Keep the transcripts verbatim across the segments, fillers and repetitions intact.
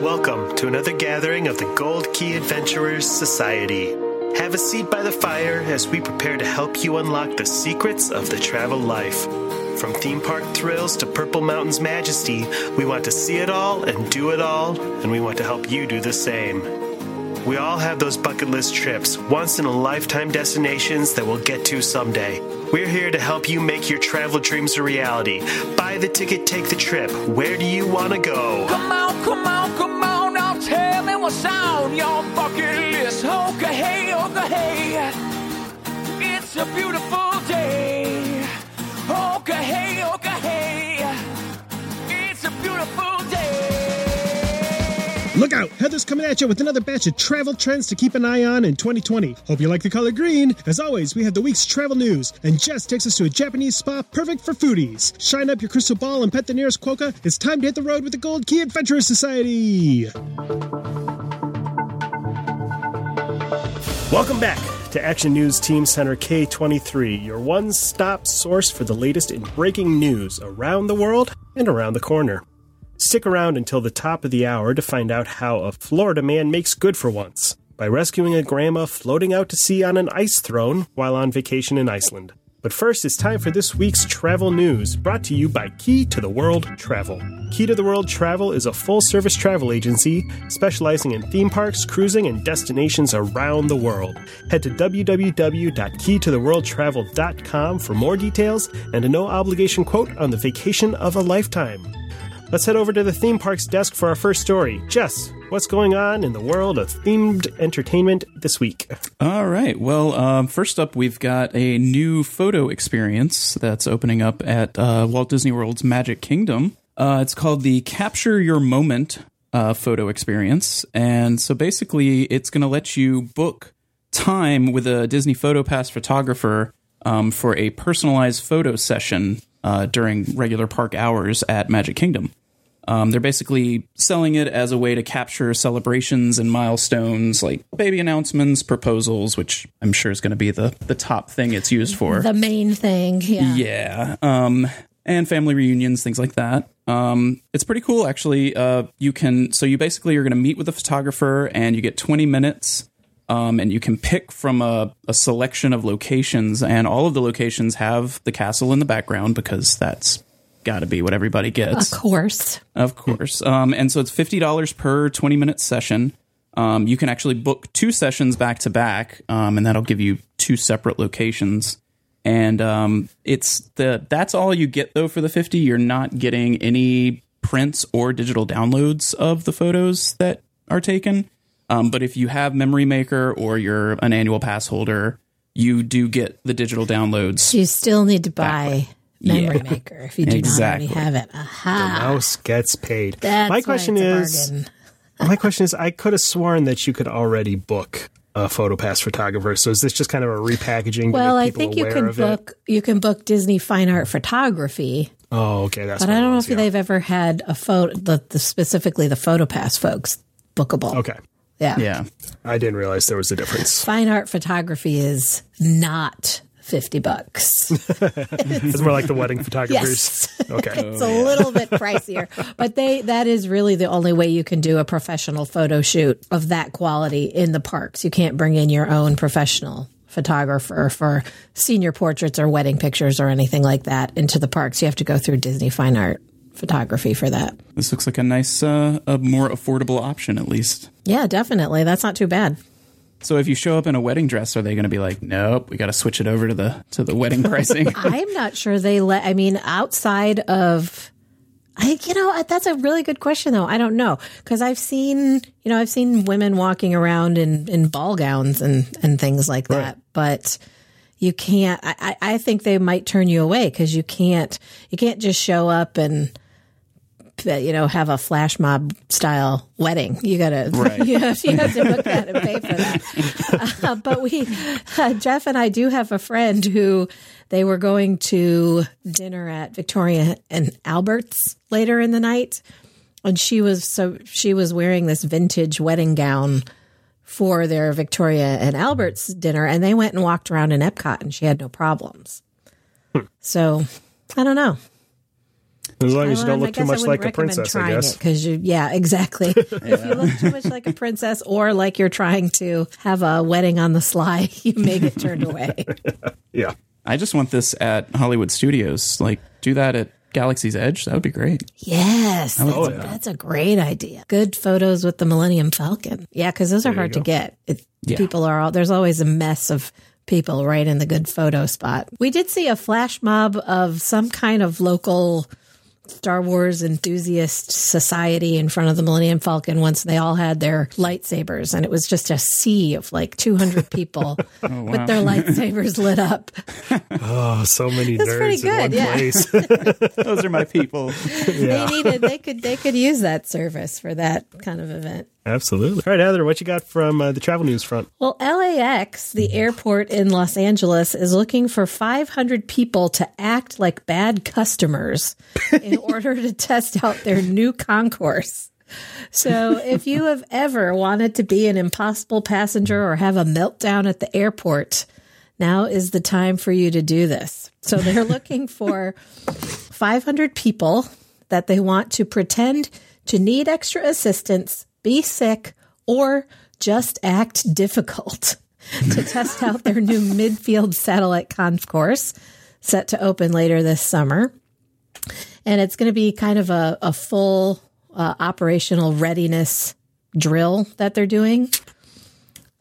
Welcome to another gathering of the Gold Key Adventurers Society. Have a seat by the fire as we prepare to help you unlock the secrets of the travel life. From theme park thrills to Purple Mountain's majesty, we want to see it all and do it all, and we want to help you do the same. We all have those bucket list trips, once-in-a-lifetime destinations that we'll get to someday. We're here to help you make your travel dreams a reality. Buy the ticket, take the trip. Where do you want to go? Come on, come on, come on, now tell me what's on your bucket list. Oh, hey, oh, hey, it's a beautiful day. Oh, hey, oh, hey, it's a beautiful day. Look out, Heather's coming at you with another batch of travel trends to keep an eye on in twenty twenty. Hope you like the color green. As always, we have the week's travel news, and Jess takes us to a Japanese spa perfect for foodies. Shine up your crystal ball and pet the nearest quokka. It's time to hit the road with the Gold Key Adventurers Society. Welcome back to Action News Team Center K twenty-three, your one-stop source for the latest in breaking news around the world and around the corner. Stick around until the top of the hour to find out how a Florida man makes good for once by rescuing a grandma floating out to sea on an ice throne while on vacation in Iceland. But first, it's time for this week's travel news, brought to you by Key to the World Travel. Key to the World Travel is a full-service travel agency specializing in theme parks, cruising, and destinations around the world. Head to w w w dot key to the world travel dot com for more details and a no-obligation quote on the vacation of a lifetime. Let's head over to the theme parks desk for our first story. Jess, what's going on in the world of themed entertainment this week? All right. Well, um, first up, we've got a new photo experience that's opening up at uh, Walt Disney World's Magic Kingdom. Uh, it's called the Capture Your Moment uh, photo experience. And so basically, it's going to let you book time with a Disney PhotoPass photographer um, for a personalized photo session uh, during regular park hours at Magic Kingdom. Um, they're basically selling it as a way to capture celebrations and milestones like baby announcements, proposals, which I'm sure is going to be the, the top thing it's used for. The main thing. Yeah. Yeah. Um, and family reunions, things like that. Um, it's pretty cool, actually. Uh, you can so you basically are going to meet with a photographer and you get twenty minutes um, and you can pick from a, a selection of locations. And all of the locations have the castle in the background because that's got to be what everybody gets. Of course. Of course. Um, and so it's fifty dollars per twenty minute session. Um, you can actually book two sessions back to back, um, and that'll give you two separate locations. And um, it's the that's all you get, though, for the fifty. You're not getting any prints or digital downloads of the photos that are taken. Um, but if you have Memory Maker or you're an annual pass holder, you do get the digital downloads. You still need to buy Memory yeah. Maker if you do exactly. not already have it. Aha. The mouse gets paid. That's my question is my question is I could have sworn that you could already book a PhotoPass photographer. So is this just kind of a repackaging? Well, I think you can book it? you can book Disney Fine Art Photography. Oh, okay. That's but I don't know if yeah. they've ever had a photo the, the specifically the PhotoPass folks bookable. Okay. Yeah. Yeah. I didn't realize there was a difference. Fine Art Photography is not fifty bucks. It's more like the wedding photographers. Yes. Okay. It's a little bit pricier, but they that is really the only way you can do a professional photo shoot of that quality in the parks. You can't bring in your own professional photographer for senior portraits or wedding pictures or anything like that into the parks. You have to go through Disney Fine Art Photography for that. This looks like a nice, uh, a more affordable option at least. Yeah, definitely. That's not too bad. So if you show up in a wedding dress, are they going to be like, nope, we got to switch it over to the to the wedding pricing? I'm not sure they let. I mean, outside of, I you know, that's a really good question though. I don't know because I've seen you know I've seen women walking around in, in ball gowns and, and things like that, right. But you can't. I, I think they might turn you away because you can't you can't just show up and, you know, have a flash mob style wedding. You gotta, right. you, have, you have to book that and pay for that. Uh, but we, uh, Jeff and I do have a friend who they were going to dinner at Victoria and Albert's later in the night. And she was, so she was wearing this vintage wedding gown for their Victoria and Albert's dinner, and they went and walked around in Epcot, and she had no problems. Hmm. So I don't know. As long as you don't look too much like a princess, I guess. Because you, yeah, exactly. Yeah. If you look too much like a princess, or like you're trying to have a wedding on the sly, you may get turned away. Yeah. I just want this at Hollywood Studios. Like, do that at Galaxy's Edge. That would be great. Yes. That's, oh, yeah. that's a great idea. Good photos with the Millennium Falcon. Yeah, because those are there hard to get. It, yeah. People are all, there's always a mess of people right in the good photo spot. We did see a flash mob of some kind of local Star Wars enthusiast society in front of the Millennium Falcon once they all had their lightsabers, and it was just a sea of like two hundred people oh, wow. with their lightsabers lit up. Oh, so many nerds pretty good, in one yeah. place. Those are my people. Yeah. They needed, they could, they could use that service for that kind of event. Absolutely. All right, Heather, what you got from uh, the travel news front? Well, L A X, the airport in Los Angeles, is looking for five hundred people to act like bad customers in order to test out their new concourse. So if you have ever wanted to be an impossible passenger or have a meltdown at the airport, now is the time for you to do this. So they're looking for five hundred people that they want to pretend to need extra assistance, be sick, or just act difficult to test out their new midfield satellite concourse set to open later this summer. And it's going to be kind of a, a full uh, operational readiness drill that they're doing.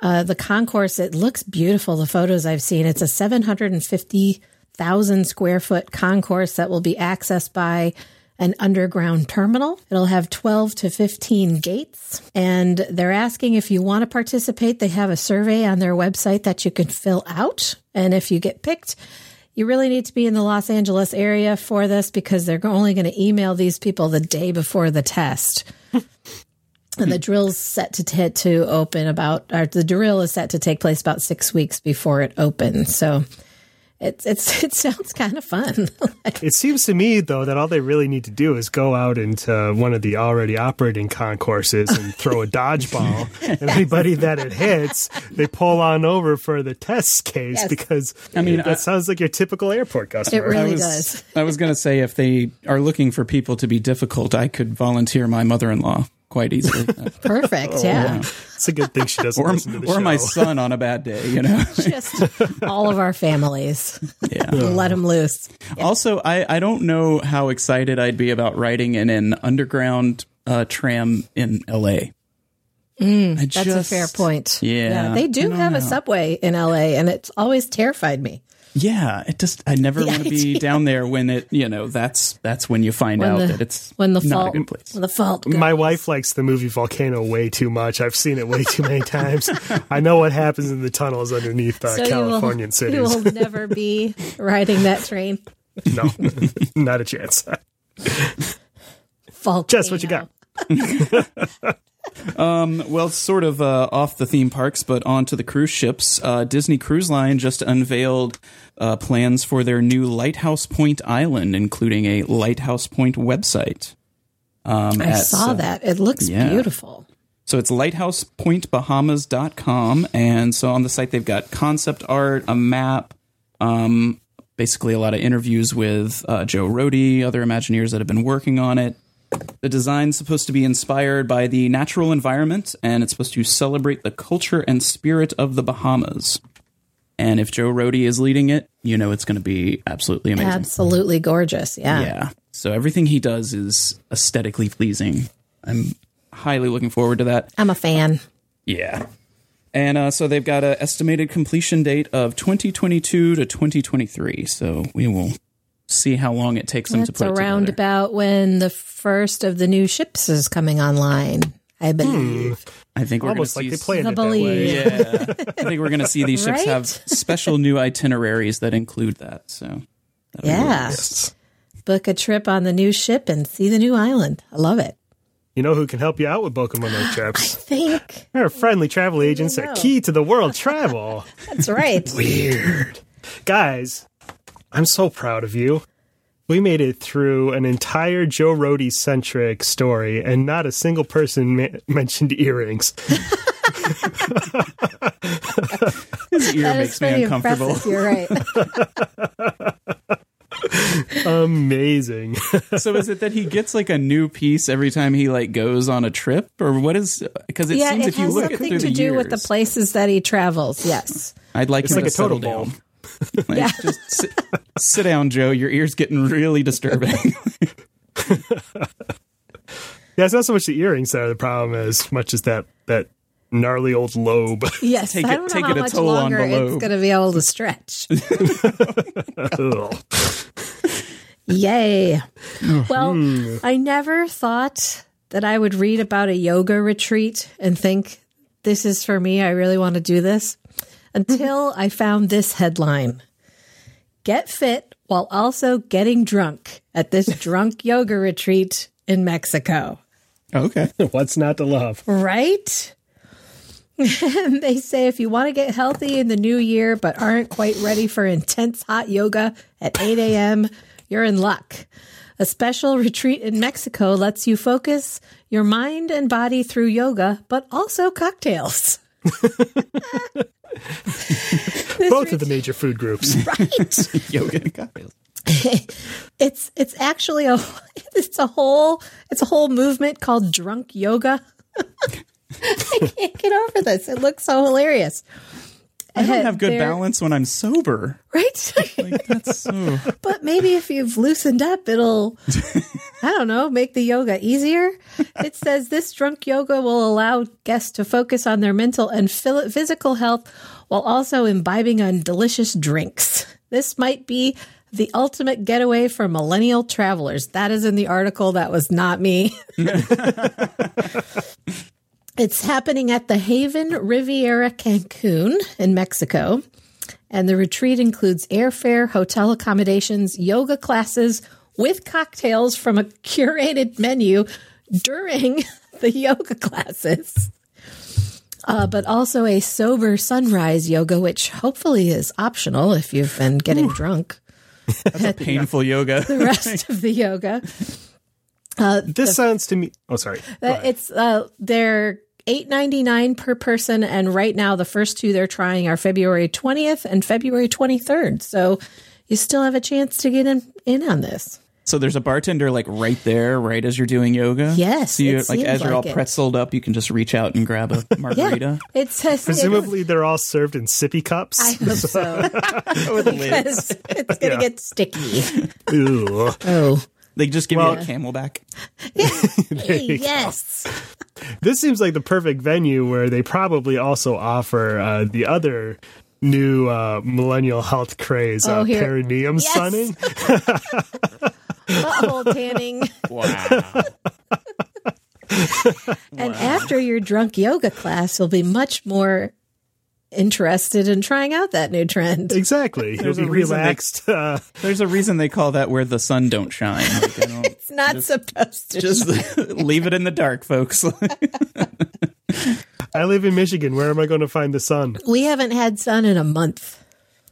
Uh, the concourse, it looks beautiful, the photos I've seen. It's a seven hundred fifty thousand square foot concourse that will be accessed by an underground terminal. It'll have twelve to fifteen gates. And they're asking if you want to participate. They have a survey on their website that you can fill out. And if you get picked, you really need to be in the Los Angeles area for this, because they're only going to email these people the day before the test. And the drill's set to t- to open about, or the drill is set to take place about six weeks before it opens. So It's it's it sounds kind of fun. It seems to me, though, that all they really need to do is go out into one of the already operating concourses and throw a dodgeball. And anybody that it hits, they pull on over for the test case, yes. because I mean, that I, sounds like your typical airport customer. It really I was, does. I was going to say, if they are looking for people to be difficult, I could volunteer my mother-in-law quite easily. Perfect. Oh, yeah. Wow. It's a good thing she doesn't or, listen to the or show. Or my son on a bad day, you know. Just all of our families. Yeah. Let them loose. Yeah. Also, I, I don't know how excited I'd be about riding in an underground uh, tram in L A. Mm, that's just, a fair point. Yeah. yeah they do have know. a subway in L A, and it's always terrified me. Yeah, it just I never the want to idea. be down there when it, you know, that's that's when you find when out the, that it's when the not fault, a good place. When the fault goes. My wife likes the movie Volcano way too much. I've seen it way too many times. I know what happens in the tunnels underneath uh, so Californian you will, cities. You will never be riding that train. No, not a chance. Volcano. Jess, what you got? Um, well, sort of uh, off the theme parks, but onto the cruise ships. Uh, Disney Cruise Line just unveiled uh, plans for their new Lighthouse Point Island, including a Lighthouse Point website. Um, I at, saw uh, that. It looks yeah. beautiful. So it's lighthouse point bahamas dot com. And so on the site, they've got concept art, a map, um, basically a lot of interviews with uh, Joe Rohde, other Imagineers that have been working on it. The design's supposed to be inspired by the natural environment, and it's supposed to celebrate the culture and spirit of the Bahamas. And if Joe Rohde is leading it, you know it's going to be absolutely amazing. Absolutely gorgeous, yeah. Yeah. So everything he does is aesthetically pleasing. I'm highly looking forward to that. I'm a fan. Yeah. And uh, so they've got an estimated completion date of twenty twenty-two to twenty twenty-three. So we will see how long it takes them That's to put it together. It's around about when the first of the new ships is coming online, I believe. Hmm. I think we're almost like they planned it that way. Yeah. I think we're going to see these ships right? have special new itineraries that include that. So, that yeah. Book a trip on the new ship and see the new island. I love it. You know who can help you out with booking on those trips? I think. Our friendly travel agents are key to the world travel. That's right. Weird. Guys, I'm so proud of you. We made it through an entire Joe Rohde-centric story, and not a single person ma- mentioned earrings. His ear that makes me uncomfortable. You're right. Amazing. So is it that he gets like a new piece every time he like goes on a trip, or what is? Because it yeah, seems it if you look at through the years, it has something to do with the places that he travels. Yes, I'd like it's him like to settle down. Ball. Like, yeah. Just sit, sit down, Joe. Your ear's getting really disturbing. Yeah, it's not so much the earrings that are the problem as much as that that gnarly old lobe. Yes, take I don't it, know how much longer it's going to be able to stretch. Yay. Well, mm. I never thought that I would read about a yoga retreat and think, this is for me, I really want to do this, until I found this headline. Get fit while also getting drunk at this drunk yoga retreat in Mexico. Okay. What's not to love? Right? They say if you want to get healthy in the new year but aren't quite ready for intense hot yoga at eight a.m., you're in luck. A special retreat in Mexico lets you focus your mind and body through yoga, but also cocktails. Both ret- of the major food groups. Right. Yoga and cocktails. It's it's actually a it's a whole it's a whole movement called drunk yoga. I can't get over this. It looks so hilarious. I don't have good They're, balance when I'm sober. Right? Like, that's so... But maybe if you've loosened up, it'll, I don't know, make the yoga easier. It says this drunk yoga will allow guests to focus on their mental and physical health while also imbibing on delicious drinks. This might be the ultimate getaway for millennial travelers. That is in the article. That was not me. It's happening at the Haven Riviera Cancun in Mexico, and the retreat includes airfare, hotel accommodations, yoga classes with cocktails from a curated menu during the yoga classes, uh, but also a sober sunrise yoga, which hopefully is optional if you've been getting Ooh, drunk. That's a painful yoga. The rest of the yoga. Uh, this the, sounds to me. Oh, sorry. Uh, it's uh, they're eight ninety-nine per person, and right now the first two they're trying are February twentieth and February twenty-third. So you still have a chance to get in, in on this. So there's a bartender like right there, right as you're doing yoga. Yes, so you, it like seems as you're like all pretzeled it. Up, you can just reach out and grab a margarita. Yeah, it says presumably it they're all served in sippy cups. I hope so. With because it's gonna yeah. get sticky. Ew. Oh. They just give well, me a Camelback. Yes. Go. This seems like the perfect venue where they probably also offer uh, the other new uh, millennial health craze, oh, uh, perineum yes. sunning. Butthole tanning. Wow. And wow. After your drunk yoga class, you'll be much more interested in trying out that new trend. Exactly. There's You'll be relaxed. They, uh, there's a reason they call that where the sun don't shine. Like, I don't, it's not just, supposed to. Just leave it in the dark, folks. I live in Michigan. Where am I going to find the sun? We haven't had sun in a month.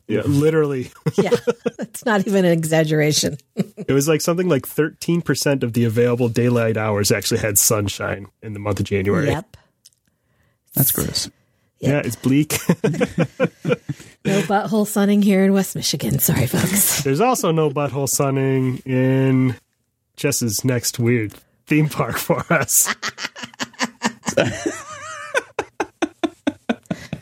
Yeah, literally. Yeah, it's not even an exaggeration. It was like something like thirteen percent of the available daylight hours actually had sunshine in the month of January. Yep. That's gross. Yep. Yeah, it's bleak. No butthole sunning here in West Michigan. Sorry, folks. There's also no butthole sunning in Jess's next weird theme park for us.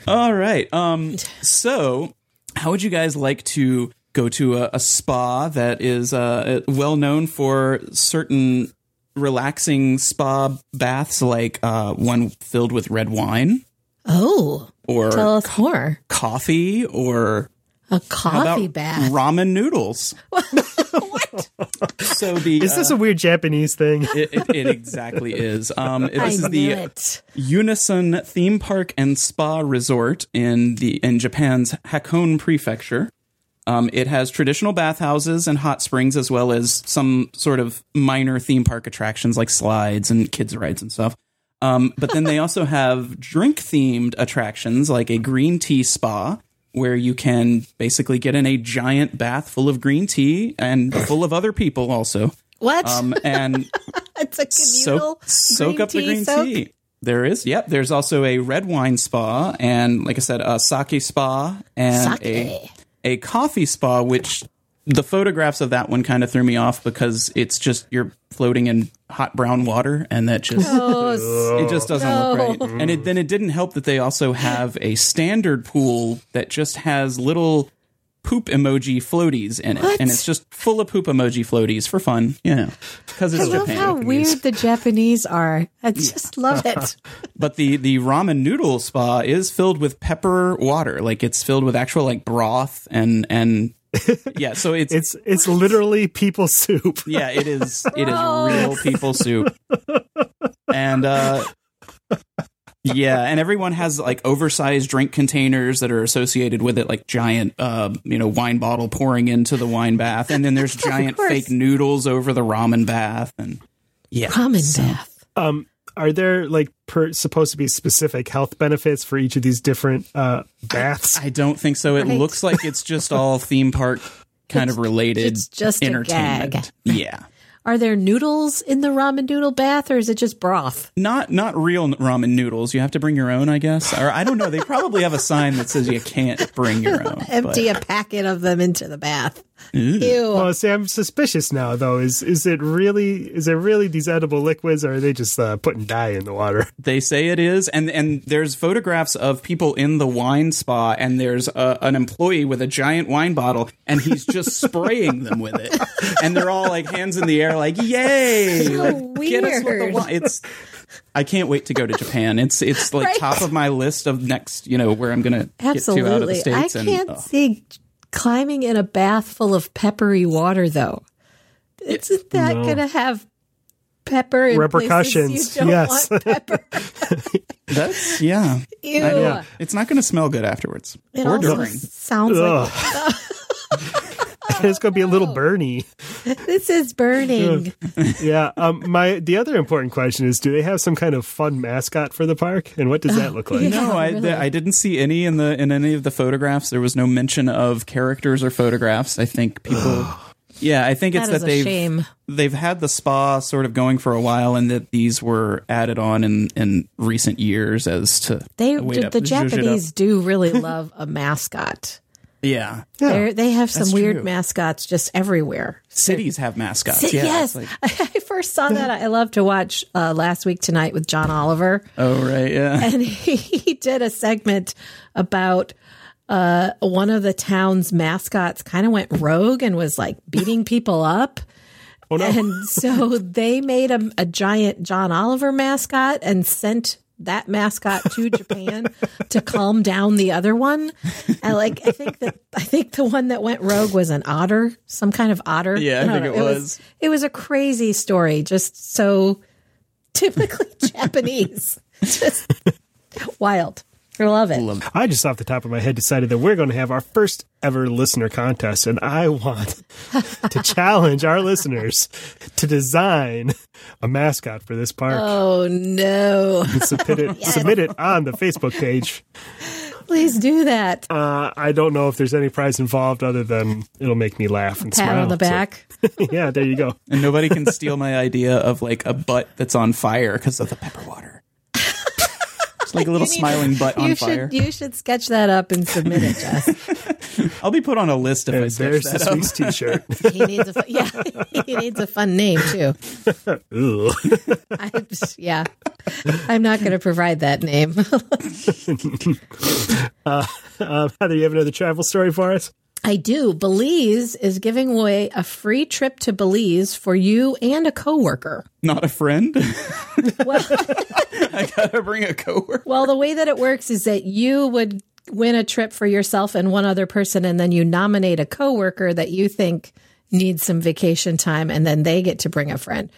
All right. Um, so how would you guys like to go to a, a spa that is uh, well known for certain relaxing spa baths, like uh, one filled with red wine? Oh, or tell us more. Coffee or a coffee bath. Ramen noodles. What? So the is this uh, a weird Japanese thing? it, it, it exactly is. Um, this I is the it. Unison Theme Park and Spa Resort in the in Japan's Hakone Prefecture. Um, it has traditional bathhouses and hot springs, as well as some sort of minor theme park attractions like slides and kids rides and stuff. Um, but then they also have drink-themed attractions like a green tea spa where you can basically get in a giant bath full of green tea and full of other people also. What? Um, and it's a communal soak, green soak up tea the green soak? Tea. There is. Yep. There's also a red wine spa and, like I said, a sake spa and sake. a a coffee spa, which the photographs of that one kind of threw me off because it's just you're floating in hot brown water and that just oh, it just doesn't no. look right. And it, then it didn't help that they also have a standard pool that just has little poop emoji floaties in it. What? And it's just full of poop emoji floaties for fun, you know, because it's I Japan. I love how weird the Japanese are. I just yeah. love it. But the, the ramen noodle spa is filled with pepper water. Like, it's filled with actual, like, broth and... and yeah, so it's... it's it's literally people soup. Yeah, it is. It is real people soup. And, uh... yeah, and everyone has, like, oversized drink containers that are associated with it, like giant, uh, you know, wine bottle pouring into the wine bath, and then there's giant fake noodles over the ramen bath, and yeah, ramen so. bath. Um, are there like per, supposed to be specific health benefits for each of these different uh, baths? I, I don't think so. It right. looks like it's just all theme park kind it's, of related. It's just entertainment. A gag. Yeah. Are there noodles in the ramen noodle bath, or is it just broth? Not not real ramen noodles. You have to bring your own, I guess. Or I don't know. They probably have a sign that says you can't bring your own. Empty but. a packet of them into the bath. Ew. Ew. Well, see, I'm suspicious now, though. Is is it really? Is it really these edible liquids, or are they just uh, putting dye in the water? They say it is, and and there's photographs of people in the wine spa, and there's a, an employee with a giant wine bottle, and he's just spraying them with it, and they're all like hands in the air, like yay! So weird. Get us with the wine. It's. I can't wait to go to Japan. It's it's like right? top of my list of next. You know where I'm gonna Absolutely. get to out of the States. I can't and, oh. see. Climbing in a bath full of peppery water, though, isn't that no. going to have pepper in repercussions? You don't yes, want pepper. That's yeah. Ew. I, yeah. It's not going to smell good afterwards it or during. Sounds Ugh. like it's going to be a little burny. This is burning. yeah. Um. My the other important question is: do they have some kind of fun mascot for the park, and what does that look like? Yeah, no, I really. th- I didn't see any in the in any of the photographs. There was no mention of characters or photographs. I think people. yeah, I think that it's that they've shame. they've had the spa sort of going for a while, and that these were added on in, in recent years as to they did up, the Japanese do really love a mascot. Yeah, yeah. They have some weird true. mascots just everywhere. Cities have mascots. C- yeah, yes. Like... I first saw that. I love to watch uh, Last Week Tonight with John Oliver. Oh, right. Yeah. And he, he did a segment about uh, one of the town's mascots kind of went rogue and was like beating people up. Oh, no. And so they made a, a giant John Oliver mascot and sent that mascot to Japan to calm down the other one. And like, I think that I think the one that went rogue was an otter, some kind of otter. Yeah, I, I think know. it, it was. was. It was a crazy story, just so typically Japanese, just wild. I love it. Love it. I just off the top of my head decided that we're going to have our first ever listener contest, and I want to challenge our listeners to design a mascot for this park. Oh, no. Submit it, yes. submit it on the Facebook page. Please do that. Uh, I don't know if there's any prize involved other than it'll make me laugh and Pat smile. Pat on the back. So. yeah, there you go. And nobody can steal my idea of like a butt that's on fire because of the pepper water. Like a little need, smiling butt on you fire. Should, you should sketch that up and submit it, Jess. I'll be put on a list if and I sketch that up. There's T-shirt. he needs a yeah. He needs a fun name too. I, yeah, I'm not going to provide that name. uh, uh, Heather, you have another travel story for us? I do. Belize is giving away a free trip to Belize for you and a coworker. Not a friend? Well, I gotta bring a coworker. Well, the way that it works is that you would win a trip for yourself and one other person, and then you nominate a coworker that you think needs some vacation time, and then they get to bring a friend.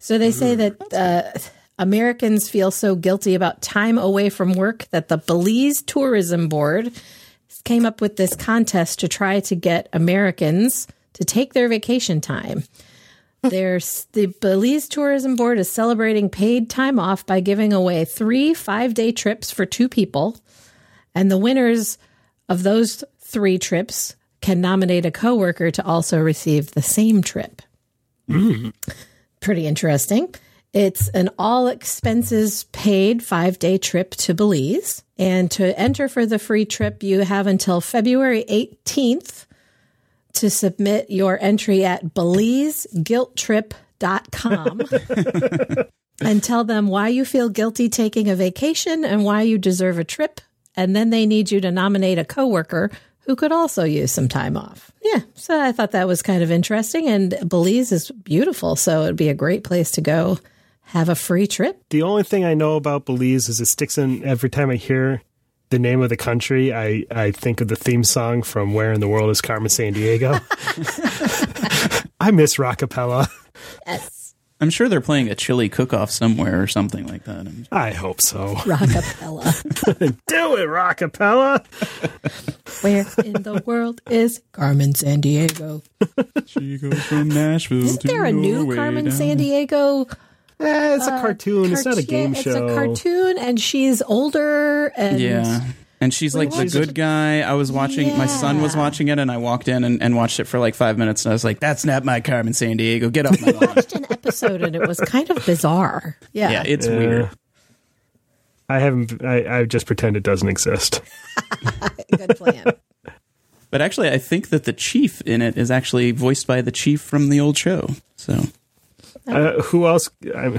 So they say that uh, Americans feel so guilty about time away from work that the Belize Tourism Board came up with this contest to try to get Americans to take their vacation time. There's the Belize Tourism Board is celebrating paid time off by giving away three five-day trips for two people. And the winners of those three trips can nominate a coworker to also receive the same trip. Mm. Pretty interesting. It's an all-expenses-paid five-day trip to Belize. And to enter for the free trip, you have until February eighteenth to submit your entry at Belize Guilt Trip dot com and tell them why you feel guilty taking a vacation and why you deserve a trip. And then they need you to nominate a coworker who could also use some time off. Yeah, so I thought that was kind of interesting. And Belize is beautiful, so it would be a great place to go have a free trip. The only thing I know about Belize is it sticks in every time I hear the name of the country. I, I think of the theme song from Where in the World is Carmen San Diego? I miss Rockapella. Yes. I'm sure they're playing a chili cook-off somewhere or something like that. Just... I hope so. Rockapella. Do it, Rockapella. Where in the world is Carmen San Diego? She goes from Nashville. Is there a new Carmen down. San Diego? Eh, it's uh, a cartoon. Cart- it's not a game it's show. It's a cartoon, and she's older. And yeah. And she's like the good guy. I was watching, yeah. my son was watching it, and I walked in and, and watched it for like five minutes, and I was like, that's not my Carmen San Diego. Get off my lawn. I watched an episode, and it was kind of bizarre. Yeah. Yeah, it's yeah. weird. I haven't, I, I just pretend it doesn't exist. Good plan. But actually, I think that the chief in it is actually voiced by the chief from the old show. So, uh, who else,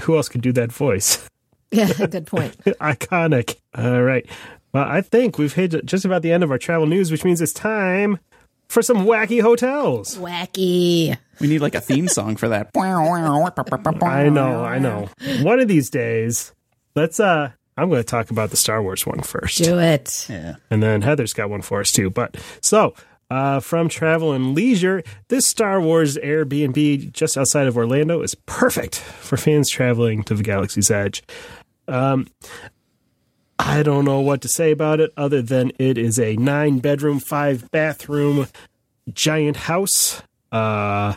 who else could do that voice? Yeah, good point. Iconic. All right. Well, I think we've hit just about the end of our travel news, which means it's time for some wacky hotels. Wacky. We need like a theme song for that. I know, I know. One of these days, let's, uh, I'm going to talk about the Star Wars one first. Do it. Yeah. And then Heather's got one for us too. But so uh, from Travel and Leisure, this Star Wars Airbnb just outside of Orlando is perfect for fans traveling to the Galaxy's Edge. Um, I don't know what to say about it other than it is a nine-bedroom, five-bathroom, giant house, uh,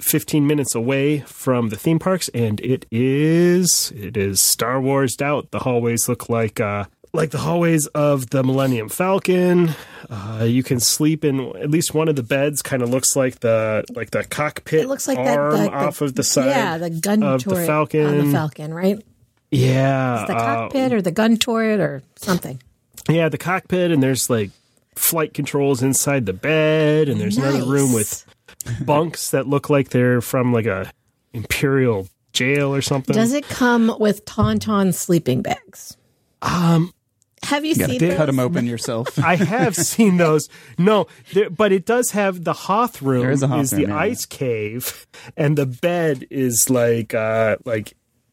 fifteen minutes away from the theme parks, and it is it is Star Warsed out. The hallways look like uh, like the hallways of the Millennium Falcon. Uh, you can sleep in at least one of the beds. Kind of looks like the like the cockpit. It looks like arm that, the, off the, of the side. Yeah, the gun of turret the Falcon. On the Falcon, right? Yeah. It's the cockpit uh, or the gun turret or something. Yeah, the cockpit, and there's like flight controls inside the bed, and there's nice. Another room with bunks that look like they're from like a imperial jail or something. Does it come with Tauntaun sleeping bags? Um, have you, you seen those? Cut them open yourself. I have seen those. No, there, but it does have the Hoth room. There is a Hoth is room, the yeah. ice cave, and the bed is like uh, like.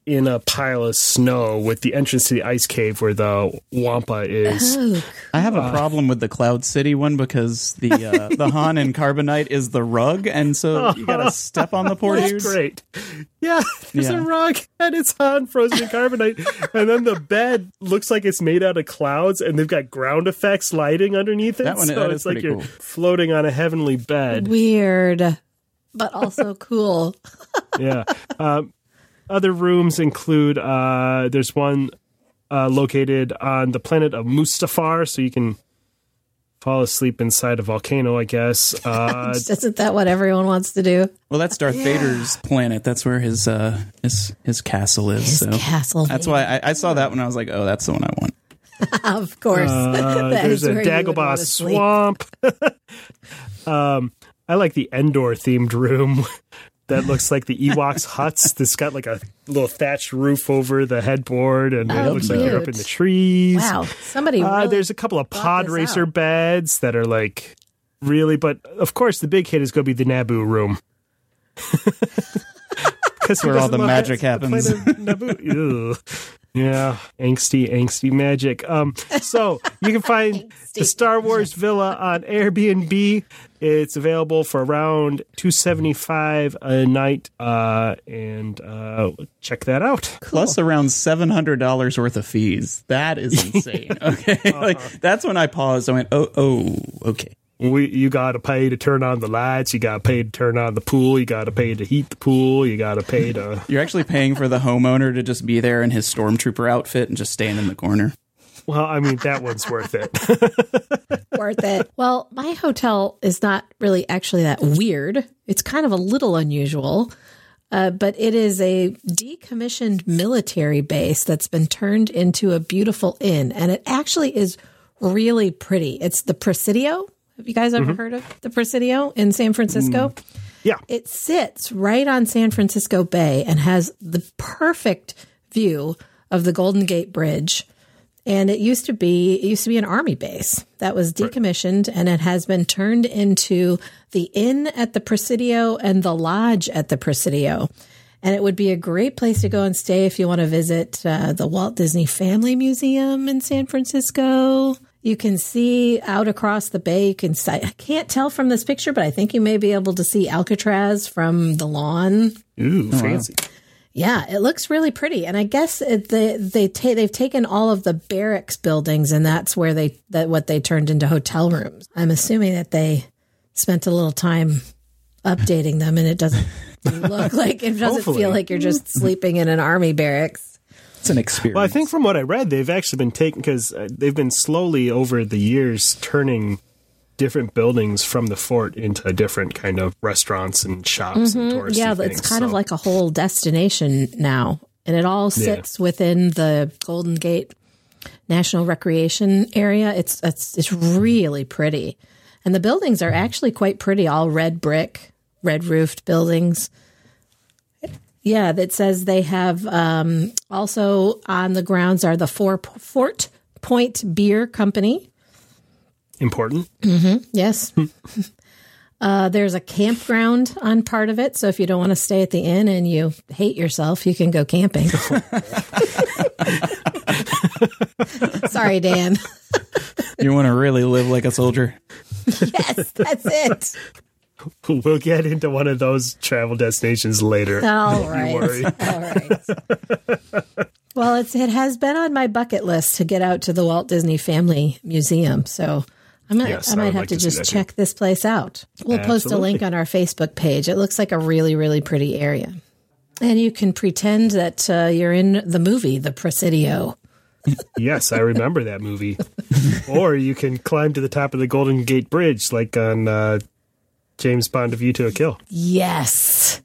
in a pile of snow with the entrance to the ice cave where the Wampa is. Oh, I have a problem with the Cloud City one because the uh, the Han in Carbonite is the rug, and so you gotta step on the poor dude. That's great. Yeah, there's yeah. a rug, and it's Han frozen in Carbonite, and then the bed looks like it's made out of clouds, and they've got ground effects lighting underneath it, that one, so that it's like you're cool. floating on a heavenly bed. Weird, but also cool. Yeah. Um, Other rooms include, uh, there's one uh, located on the planet of Mustafar, so you can fall asleep inside a volcano, I guess. Uh, Isn't that what everyone wants to do? Well, that's Darth yeah. Vader's planet. That's where his uh, his, his castle is. His so castle. That's why I, I saw that when I was like, oh, that's the one I want. Of course. Uh, there's a Dagobah swamp. um, I like the Endor-themed room. That looks like the Ewoks huts. That's got like a little thatched roof over the headboard, and oh, it looks cute. Like you're up in the trees. Wow, somebody! Uh, really there's a couple of pod racer out. Beds that are like really, but of course the big hit is going to be the Naboo room, because where all the magic happens. Naboo. Yeah, angsty, angsty magic. Um, so you can find the Star Wars Villa on Airbnb. It's available for around two hundred seventy-five dollars a night, uh, and uh, check that out. Cool. Plus around seven hundred dollars worth of fees. That is insane. Okay, uh-huh. Like that's when I paused. I went, oh, oh, okay. We, you got to pay to turn on the lights. You got to pay to turn on the pool. You got to pay to heat the pool. You got to pay to... You're actually paying for the homeowner to just be there in his stormtrooper outfit and just stand in the corner. Well, I mean, that one's worth it. Worth it. Well, my hotel is not really actually that weird. It's kind of a little unusual. Uh, but it is a decommissioned military base that's been turned into a beautiful inn. And it actually is really pretty. It's the Presidio. Have you guys ever mm-hmm. heard of the Presidio in San Francisco? Mm. Yeah. It sits right on San Francisco Bay and has the perfect view of the Golden Gate Bridge. And it used to be it used to be an army base that was decommissioned, right. and it has been turned into the inn at the Presidio and the lodge at the Presidio. And it would be a great place to go and stay if you want to visit uh, the Walt Disney Family Museum in San Francisco. You can see out across the bay. You can see, I can't tell from this picture, but I think you may be able to see Alcatraz from the lawn. Ooh, fancy. Wow. Yeah, it looks really pretty, and I guess it, they they ta- they've taken all of the barracks buildings, and that's where they that what they turned into hotel rooms. I'm assuming that they spent a little time updating them, and it doesn't look like it doesn't feel like you're just sleeping in an army barracks. It's an experience. Well, I think from what I read, they've actually been taking because they've been slowly over the years turning different buildings from the fort into different kind of restaurants and shops mm-hmm. and touristy yeah, things. Yeah, it's kind so. of like a whole destination now. And it all sits yeah. within the Golden Gate National Recreation Area. It's, it's it's really pretty. And the buildings are actually quite pretty, all red brick, red-roofed buildings. Yeah, that says they have um, also on the grounds are the Four Fort Point Beer Company. Important. Mm-hmm. Yes. uh, there's a campground on part of it. So if you don't want to stay at the inn and you hate yourself, you can go camping. Sorry, Dan. You want to really live like a soldier? Yes, that's it. We'll get into one of those travel destinations later. All right. Don't worry. All right. Well, it's, it has been on my bucket list to get out to the Walt Disney Family Museum. So I might, yes, I might I have like to, to just check this place out. We'll Absolutely. post a link on our Facebook page. It looks like a really, really pretty area. And you can pretend that uh, you're in the movie, The Presidio. Yes, I remember that movie. Or you can climb to the top of the Golden Gate Bridge like on uh, James Bond, A View to a Kill. Yes.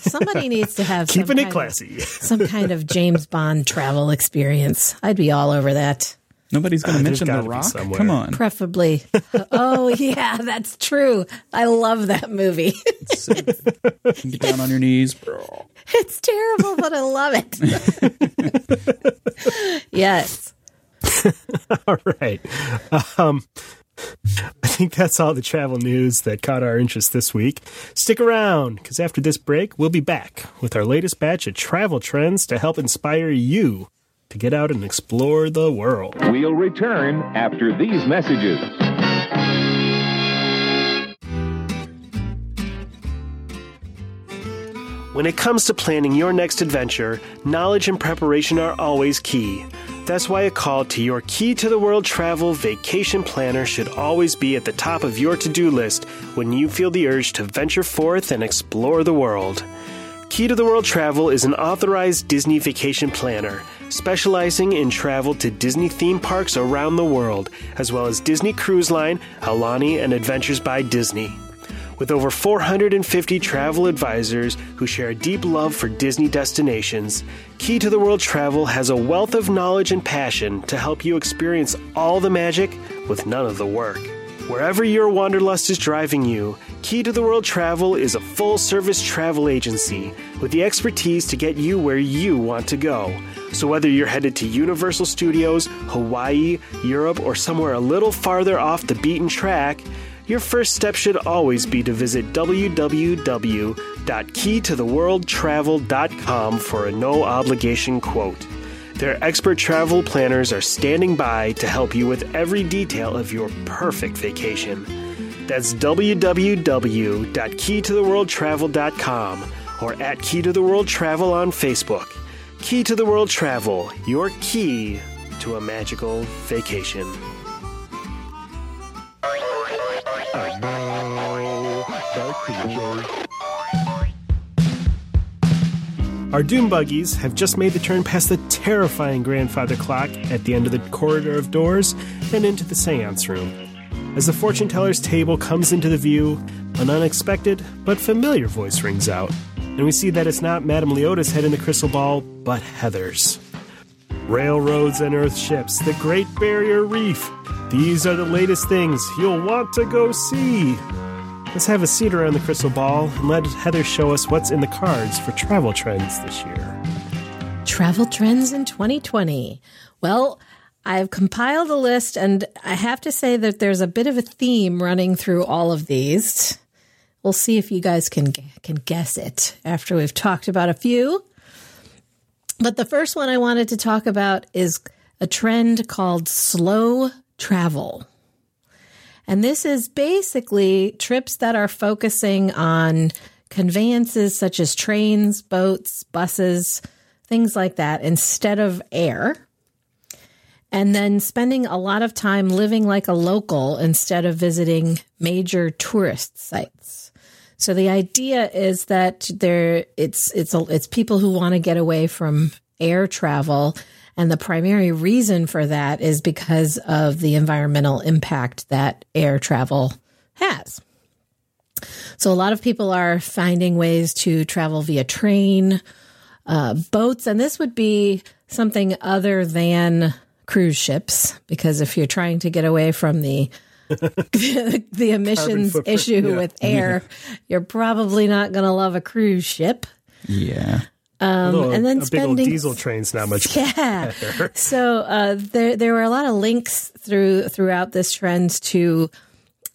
Somebody needs to have keeping it classy. Of, some kind of James Bond travel experience. I'd be all over that. Nobody's going to uh, mention The Rock. Come on, preferably. Oh yeah, that's true. I love that movie. It's, it's, get down on your knees, bro. It's terrible, but I love it. Yes. All right. Um, I think that's all the travel news that caught our interest this week. Stick around, because after this break, we'll be back with our latest batch of travel trends to help inspire you to get out and explore the world. We'll return after these messages. When it comes to planning your next adventure, knowledge and preparation are always key. That's why a call to your Key to the World Travel Vacation Planner should always be at the top of your to-do list when you feel the urge to venture forth and explore the world. Key to the World Travel is an authorized Disney vacation planner, specializing in travel to Disney theme parks around the world, as well as Disney Cruise Line, Alani, and Adventures by Disney. With over four hundred fifty travel advisors who share a deep love for Disney destinations, Key to the World Travel has a wealth of knowledge and passion to help you experience all the magic with none of the work. Wherever your wanderlust is driving you, Key to the World Travel is a full-service travel agency with the expertise to get you where you want to go. So whether you're headed to Universal Studios, Hawaii, Europe, or somewhere a little farther off the beaten track, your first step should always be to visit w w w dot key to the world travel dot com for a no-obligation quote. Their expert travel planners are standing by to help you with every detail of your perfect vacation. That's w w w dot key to the world travel dot com or at Key to the World Travel on Facebook. Key to the World Travel, your key to a magical vacation. Our doom buggies have just made the turn past the terrifying grandfather clock at the end of the corridor of doors and into the seance room. As the fortune teller's table comes into the view, an unexpected but familiar voice rings out. and we see that it's not Madame Leota's head in the crystal ball, but Heather's. Railroads and Earth ships, the Great Barrier Reef. These are the latest things you'll want to go see. Let's have a seat around the crystal ball and let Heather show us what's in the cards for travel trends this year. Travel trends in twenty twenty. Well, I've compiled a list, and I have to say that there's a bit of a theme running through all of these. We'll see if you guys can can guess it after we've talked about a few. But the first one I wanted to talk about is a trend called slow travel. And this is basically trips that are focusing on conveyances such as trains, boats, buses, things like that, instead of air. And then spending a lot of time living like a local instead of visiting major tourist sites. So the idea is that there it's it's a, it's people who want to get away from air travel, and the primary reason for that is because of the environmental impact that air travel has. So a lot of people are finding ways to travel via train, uh, boats, and this would be something other than cruise ships, because if you're trying to get away from the the emissions issue yeah. with air, yeah. you're probably not going to love a cruise ship. Yeah. Um, little, and then a spending, big old diesel train's not much yeah. better. So uh, there there were a lot of links through throughout this trend to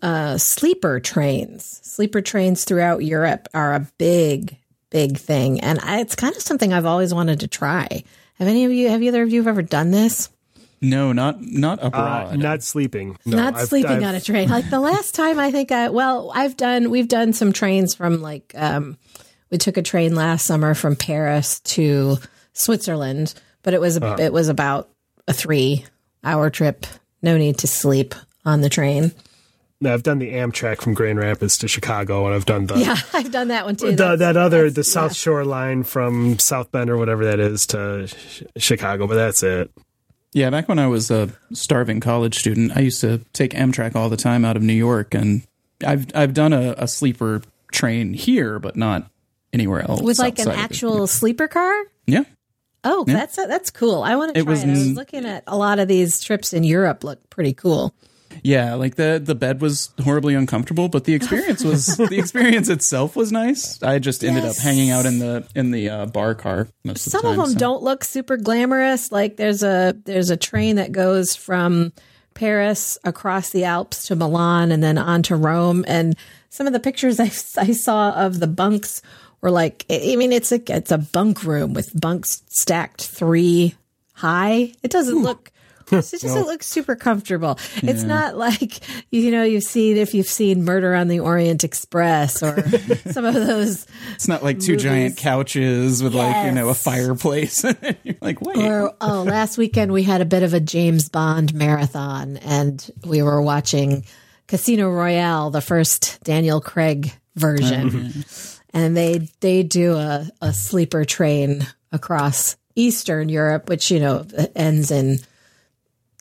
uh, sleeper trains. Sleeper trains throughout Europe are a big, big thing. And I, it's kind of something I've always wanted to try. Have any of you, have either of you ever done this? No, not not abroad. Uh, not sleeping. No, not I've, sleeping I've, on a train. Like the last time I think I, well, I've done, we've done some trains from like, um, we took a train last summer from Paris to Switzerland, but it was, a, uh, it was about a three hour trip. No need to sleep on the train. No, I've done the Amtrak from Grand Rapids to Chicago, and I've done the, yeah, I've done that one too. The, that other, the South yeah. Shore line from South Bend or whatever that is to sh- Chicago, but that's it. Yeah, back when I was a starving college student, I used to take Amtrak all the time out of New York, and I've I've done a, a sleeper train here, but not anywhere else. With like an actual yeah. sleeper car? Yeah. Oh, yeah. that's that's cool. I want to try it. Was, it. I was looking at a lot of these trips in Europe. Look pretty cool. Yeah, like the the bed was horribly uncomfortable, but the experience was the experience itself was nice. I just ended yes. up hanging out in the in the uh, bar car most of the time. Some of them so. don't look super glamorous. Like there's a there's a train that goes from Paris across the Alps to Milan and then on to Rome. And some of the pictures I, I saw of the bunks were like, I mean, it's a it's a bunk room with bunks stacked three high. It doesn't Ooh. look. It just nope. it looks super comfortable. Yeah. It's not like, you know, you've seen if you've seen Murder on the Orient Express or some of those. It's not like two movies. Giant couches with yes. like, you know, a fireplace. And you're like, wait. Or, oh, last weekend we had a bit of a James Bond marathon, and we were watching Casino Royale, the first Daniel Craig version. Mm-hmm. And they they do a, a sleeper train across Eastern Europe, which, you know, ends in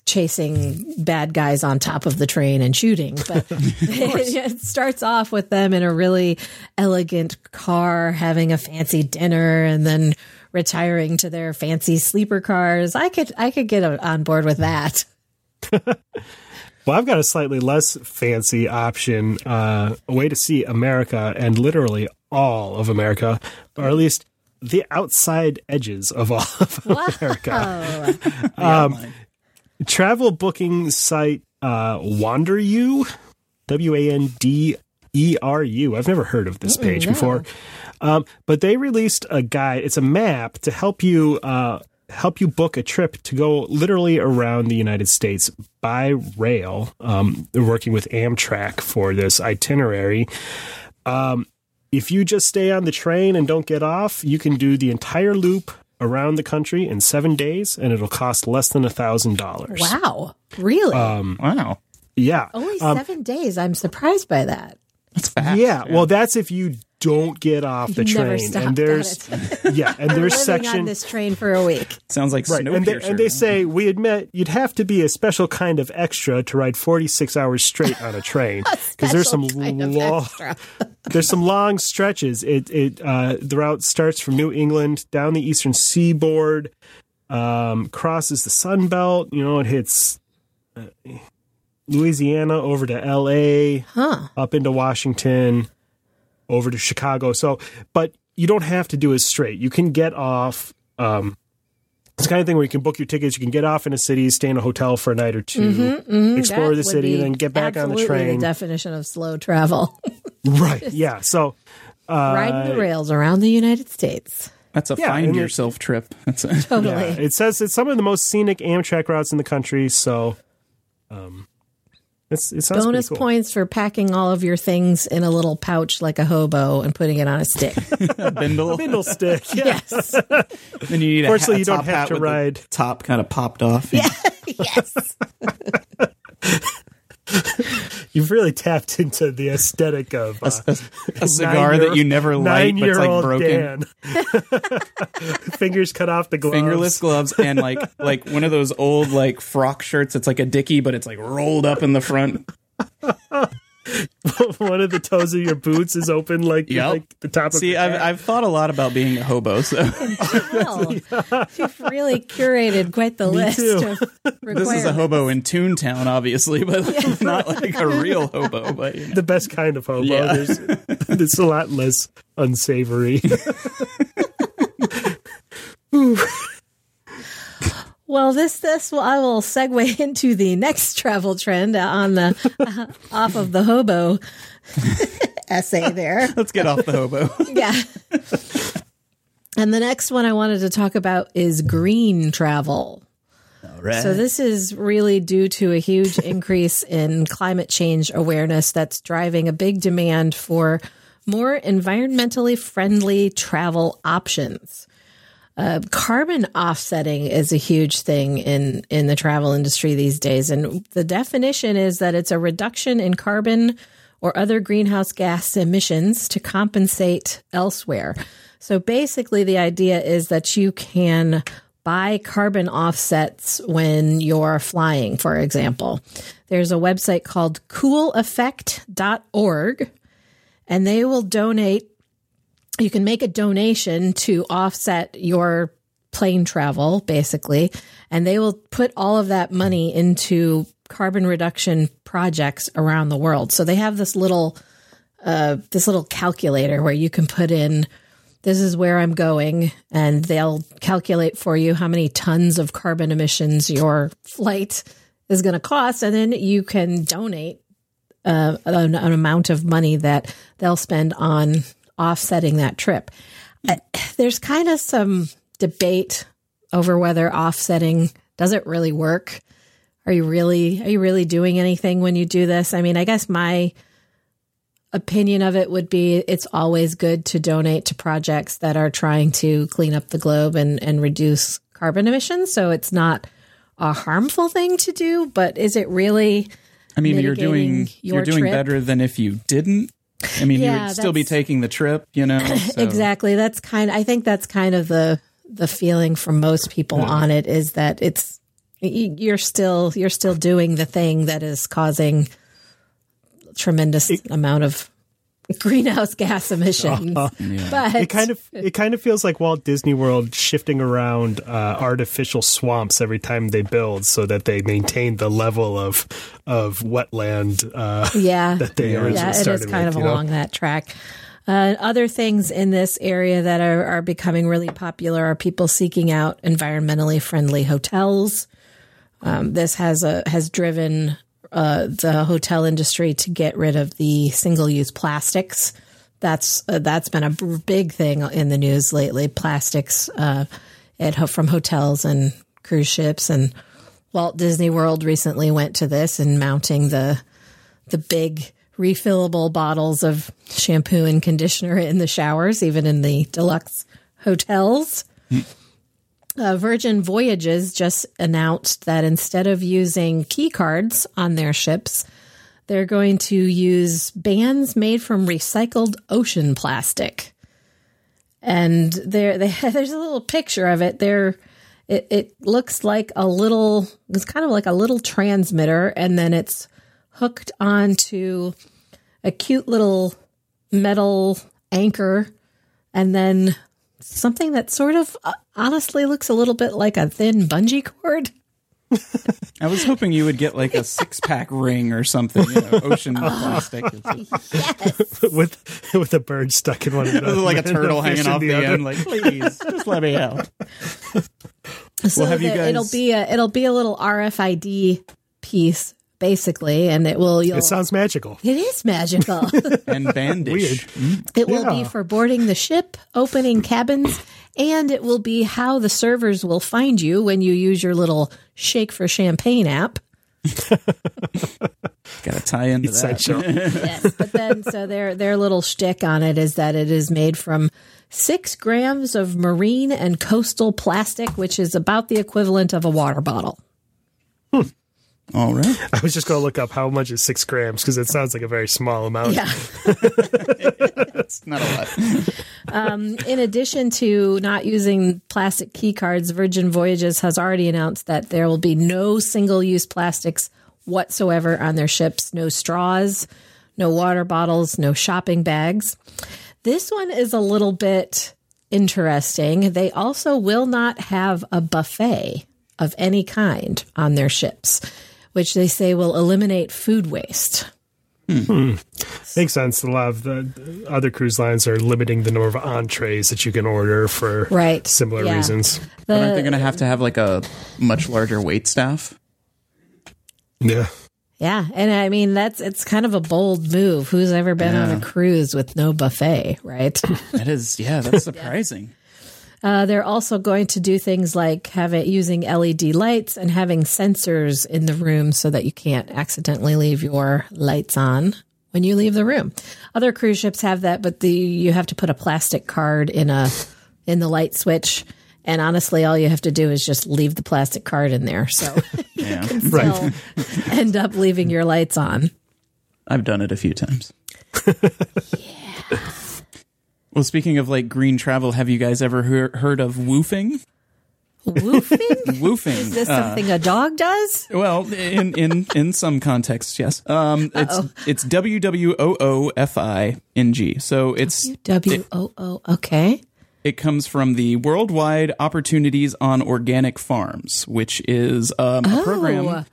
chasing bad guys on top of the train and shooting, but it, it starts off with them in a really elegant car having a fancy dinner and then retiring to their fancy sleeper cars. I could I could get on board with that. Well, I've got a slightly less fancy option, uh, a way to see America and literally all of America, or at least the outside edges of all of Whoa. America. um, yeah, travel booking site uh, WanderU, W A N D E R U. I've never heard of this mm, page no. before. Um, but they released a guide. It's a map to help you uh, help you book a trip to go literally around the United States by rail. Um, they're working with Amtrak for this itinerary. Um, if you just stay on the train and don't get off, you can do the entire loop around the country in seven days, and it'll cost less than a thousand dollars. Wow. Really? Um, wow. Yeah. Only seven um, days. I'm surprised by that. That's fast. Yeah. Well, that's if you don't get off the train. Never stopped and there's at it. Yeah, and there's section on this train for a week. Sounds like right. Snowpiercer. And they, and they say we admit you'd have to be a special kind of extra to ride forty-six hours straight on a train because there's some long there's some long stretches. It it uh, the route starts from New England down the eastern seaboard, um, crosses the Sun Belt. You know, it hits. Uh, Louisiana over to L A, huh. up into Washington, over to Chicago. So, but you don't have to do it straight. You can get off. Um, it's the kind of thing where you can book your tickets. You can get off in a city, stay in a hotel for a night or two, mm-hmm, mm-hmm. explore that the city, and then get back on the train. The definition of slow travel. Right. Yeah. So uh, riding the rails around the United States. That's a yeah, find yourself it, trip. That's a, totally. Yeah. It says it's some of the most scenic Amtrak routes in the country. So. Um, It's, it bonus cool. points for packing all of your things in a little pouch like a hobo and putting it on a stick. A bindle. A bindle stick. Yeah. Yes. Then you need Fortunately, a, ha- a you don't have to ride. Top kind of popped off. Yeah. Yes. You've really tapped into the aesthetic of uh, a, a, a cigar that you never light, but it's like broken. Fingers cut off the gloves, fingerless gloves, and like like one of those old like frock shirts. It's like a dickie, but it's like rolled up in the front. One of the toes of your boots is open, like, yep. like the top. See, of See, I've hair. I've thought a lot about being a hobo. So wow. yeah. You've really curated quite the Me list. Of this is a hobo in Toontown, obviously, but yeah. not like a real hobo. But you know. The best kind of hobo. Yeah. There's, there's a lot less unsavory. Well, this this well, I will segue into the next travel trend on the uh, off of the hobo essay there. Let's get off the hobo. Yeah. And the next one I wanted to talk about is green travel. All right. So this is really due to a huge increase in climate change awareness that's driving a big demand for more environmentally friendly travel options. Uh, carbon offsetting is a huge thing in, in the travel industry these days. And the definition is that it's a reduction in carbon or other greenhouse gas emissions to compensate elsewhere. So basically the idea is that you can buy carbon offsets when you're flying, for example. There's a website called cool effect dot org, and they will donate. You can make a donation to offset your plane travel, basically, and they will put all of that money into carbon reduction projects around the world. So they have this little uh, this little calculator where you can put in, this is where I'm going, and they'll calculate for you how many tons of carbon emissions your flight is going to cost, and then you can donate uh, an, an amount of money that they'll spend on offsetting that trip. Uh, there's kind of some debate over whether offsetting does it really work. Are you really are you really doing anything when you do this? I mean, I guess my opinion of it would be it's always good to donate to projects that are trying to clean up the globe and, and reduce carbon emissions. So it's not a harmful thing to do, but is it really? I mean, you're doing your you're doing trip? better than if you didn't. I mean, yeah, you would still be taking the trip, you know? So. Exactly. That's kind of, I think that's kind of the, the feeling from most people yeah. on it is that it's, you're still, you're still doing the thing that is causing a tremendous it, amount of greenhouse gas emissions. Uh, yeah. But it kind of, it kind of feels like Walt Disney World shifting around uh, artificial swamps every time they build so that they maintain the level of, of wetland uh, yeah. that they originally yeah, started. Yeah, it is kind with, of along know? that track. Uh, other things in this area that are, are becoming really popular are people seeking out environmentally friendly hotels. Um, this has a, has driven Uh, the hotel industry to get rid of the single-use plastics. That's uh, that's been a big thing in the news lately. Plastics uh, at ho- from hotels and cruise ships, and Walt Disney World recently went to this and mounting the the big refillable bottles of shampoo and conditioner in the showers, even in the deluxe hotels. Uh, Virgin Voyages just announced that instead of using key cards on their ships, They're going to use bands made from recycled ocean plastic. And there, they, there's a little picture of it. There, it, it looks like a little, it's kind of like a little transmitter, and then it's hooked onto a cute little metal anchor, and then something that sort of uh, honestly looks a little bit like a thin bungee cord. I was hoping you would get like a six-pack ring or something, you know, ocean plastic. Yes. with with a bird stuck in one of those, like a turtle hanging off the, the end. Like, please, just let me out. So we'll have you guys... it'll be a it'll be a little R F I D piece, basically, and it will. You'll... It sounds magical. It is magical and bandage. Weird. It yeah. will be for boarding the ship, opening cabins. And it will be how the servers will find you when you use your little Shake for Champagne app. Got to tie into it's that. Yes, but then so their their little shtick on it is that it is made from six grams of marine and coastal plastic, which is about the equivalent of a water bottle. Hmm. All right. I was just going to look up how much is six grams because it sounds like a very small amount. Yeah. It's not a lot. Um, in addition to not using plastic key cards, Virgin Voyages has already announced that there will be no single-use plastics whatsoever on their ships. No straws, no water bottles, no shopping bags. This one is a little bit interesting. They also will not have a buffet of any kind on their ships, which they say will eliminate food waste. Hmm. Makes sense. A lot of the other cruise lines are limiting the number of entrees that you can order for right. similar yeah. reasons. The, but aren't they going to have to have like a much larger waitstaff? Yeah. Yeah. And I mean, that's, it's kind of a bold move. Who's ever been yeah. on a cruise with no buffet, right? That is, yeah, that's surprising. Yeah. Uh, they're also going to do things like have it using L E D lights and having sensors in the room so that you can't accidentally leave your lights on when you leave the room. Other cruise ships have that, but the you have to put a plastic card in a in the light switch. And honestly, all you have to do is just leave the plastic card in there. So you yeah, can still right. end up leaving your lights on. I've done it a few times. Yeah. Well, speaking of like green travel, have you guys ever he- heard of woofing? Woofing? Woofing. Is this something uh, a dog does? Well, in in, in some contexts, yes. Um, it's it's W W O O F I N G. So it's W W O O. Okay. It comes from the Worldwide Opportunities on Organic Farms, which is um, oh. a program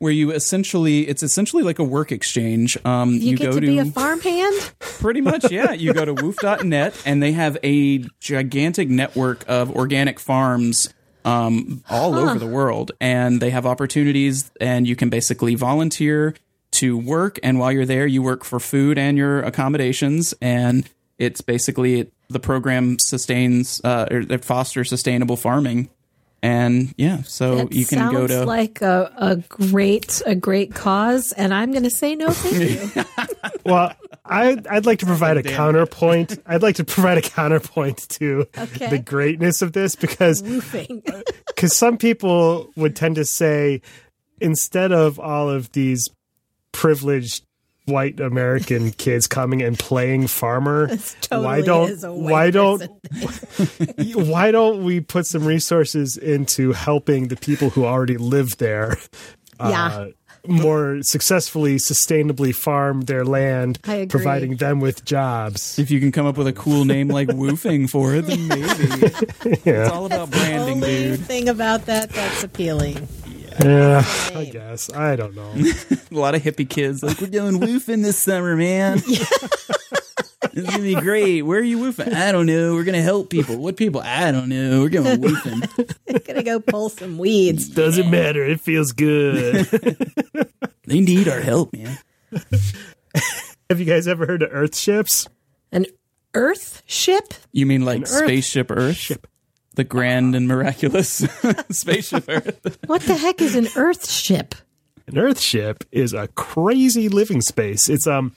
where you essentially, it's essentially like a work exchange. Um, you, you get go to, to be a farmhand? Pretty much, yeah. You go to woof dot net, and they have a gigantic network of organic farms um, all huh. over the world. And they have opportunities, and you can basically volunteer to work. And while you're there, you work for food and your accommodations. And it's basically, the program sustains, uh, or it fosters sustainable farming. And yeah, so it you can go to. Sounds like a, a great a great cause, and I'm going to say no, thank you. Well, I I'd like to provide a counterpoint. I'd like to provide a counterpoint to okay. the greatness of this because because some people would tend to say instead of all of these privileged white American kids coming and playing farmer. Totally why don't why don't why don't we put some resources into helping the people who already live there yeah. uh, more successfully, sustainably farm their land, providing them with jobs. If you can come up with a cool name like woofing for it, then maybe. Yeah. It's all about that's branding, the only dude. Thing about that that's appealing. Yeah, I guess. I don't know. A lot of hippie kids like, we're doing woofing this summer, man. Yeah. It's going to be great. Where are you woofing? I don't know. We're going to help people. What people? I don't know. We're going woofing. We're going to go pull some weeds. Doesn't yeah. matter. It feels good. They need our help, man. Have you guys ever heard of Earthships? An Earthship? You mean like An Spaceship Earth? Earth? Ship. The grand and miraculous spaceship Earth. What the heck is an Earthship? An Earthship is a crazy living space. It's um,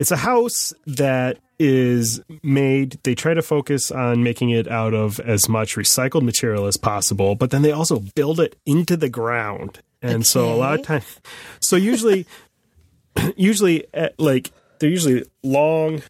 it's a house that is made. They try to focus on making it out of as much recycled material as possible, but then they also build it into the ground. And okay. so a lot of times, so usually usually at, like they're usually long,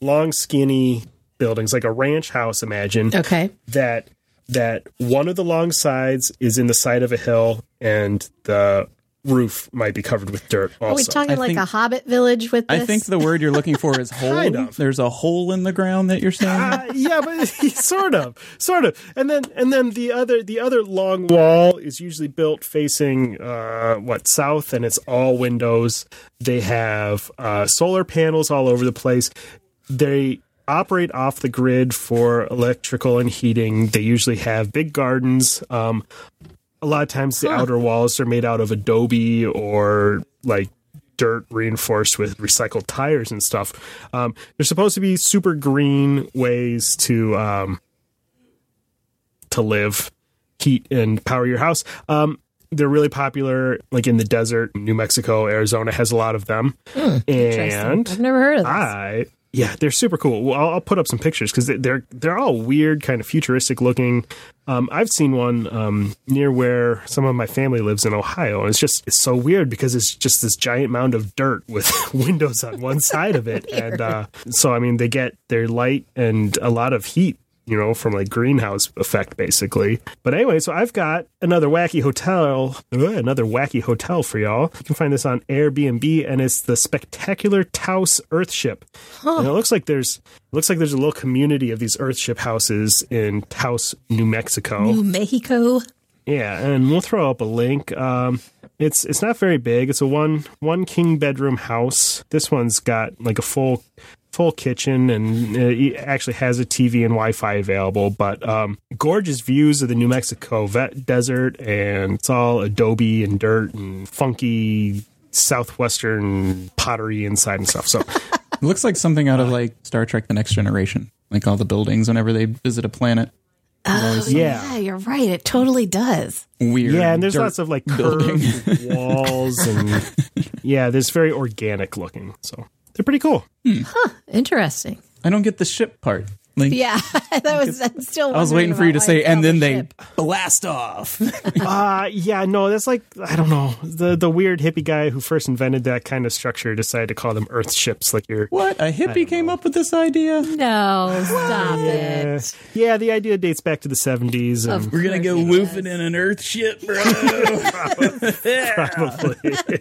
long, skinny buildings, like a ranch house. Imagine okay that that one of the long sides is in the side of a hill, and the roof might be covered with dirt. Also. Are we talking I like think, a hobbit village with this? I think the word you're looking for is hole. Kind of. There's a hole in the ground that you're saying? Uh, yeah, but sort of. Sort of. And then and then the other the other long wall is usually built facing, uh, what, south, and it's all windows. They have uh, solar panels all over the place. They operate off the grid for electrical and heating. They usually have big gardens. Um A lot of times the huh. outer walls are made out of adobe or like dirt reinforced with recycled tires and stuff. Um, they're supposed to be super green ways to um, to live, heat, and power your house. Um, they're really popular like in the desert. New Mexico, Arizona has a lot of them. Mm, and I've never heard of them. Yeah, they're super cool. Well, I'll, I'll put up some pictures because they're they're all weird, kind of futuristic looking. Um, I've seen one um, near where some of my family lives in Ohio, and it's just it's so weird because it's just this giant mound of dirt with windows on one side of it, and uh, so I mean they get their light and a lot of heat, you know, from like greenhouse effect basically. But anyway, so I've got another wacky hotel, another wacky hotel for y'all. You can find this on Airbnb, and it's the Spectacular Taos Earthship. Huh. And it looks like there's it looks like there's a little community of these Earthship houses in Taos, New Mexico. New Mexico. Yeah, and we'll throw up a link. Um, it's it's not very big. It's a one one king bedroom house. This one's got like a full full kitchen, and it actually has a T V and Wi-Fi available, but um, gorgeous views of the New Mexico vet desert, and it's all adobe and dirt and funky southwestern pottery inside and stuff. So it looks like something out of like Star Trek The Next Generation, like all the buildings whenever they visit a planet. Oh, yeah. yeah, you're right. It totally does. Weird. Yeah, and there's lots of like curved walls, and yeah, there's very organic looking, so they're pretty cool. Hmm. Huh. Interesting. I don't get the ship part. Like, yeah, that was I'm still. I was waiting for you to say, and then they blast off. uh yeah, no, that's like I don't know. The the weird hippie guy who first invented that kind of structure decided to call them Earth ships. Like you're what? A hippie came know. up with this idea? No, stop yeah. it. Yeah, the idea dates back to the seventies. And we're gonna go woofing in an Earth ship, bro. Probably.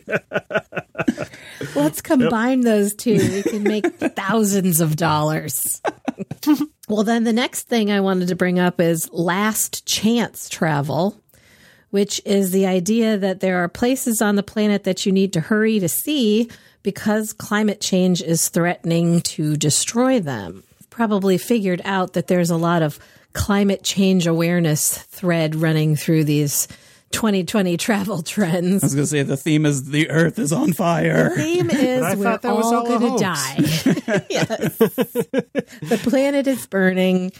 Let's combine yep. those two. We can make thousands of dollars. Well, then the next thing I wanted to bring up is last chance travel, which is the idea that there are places on the planet that you need to hurry to see because climate change is threatening to destroy them. Probably figured out that there's a lot of climate change awareness thread running through these twenty twenty travel trends. I was going to say the theme is the Earth is on fire. The theme is we're all, all going to die. Yes. The planet is burning.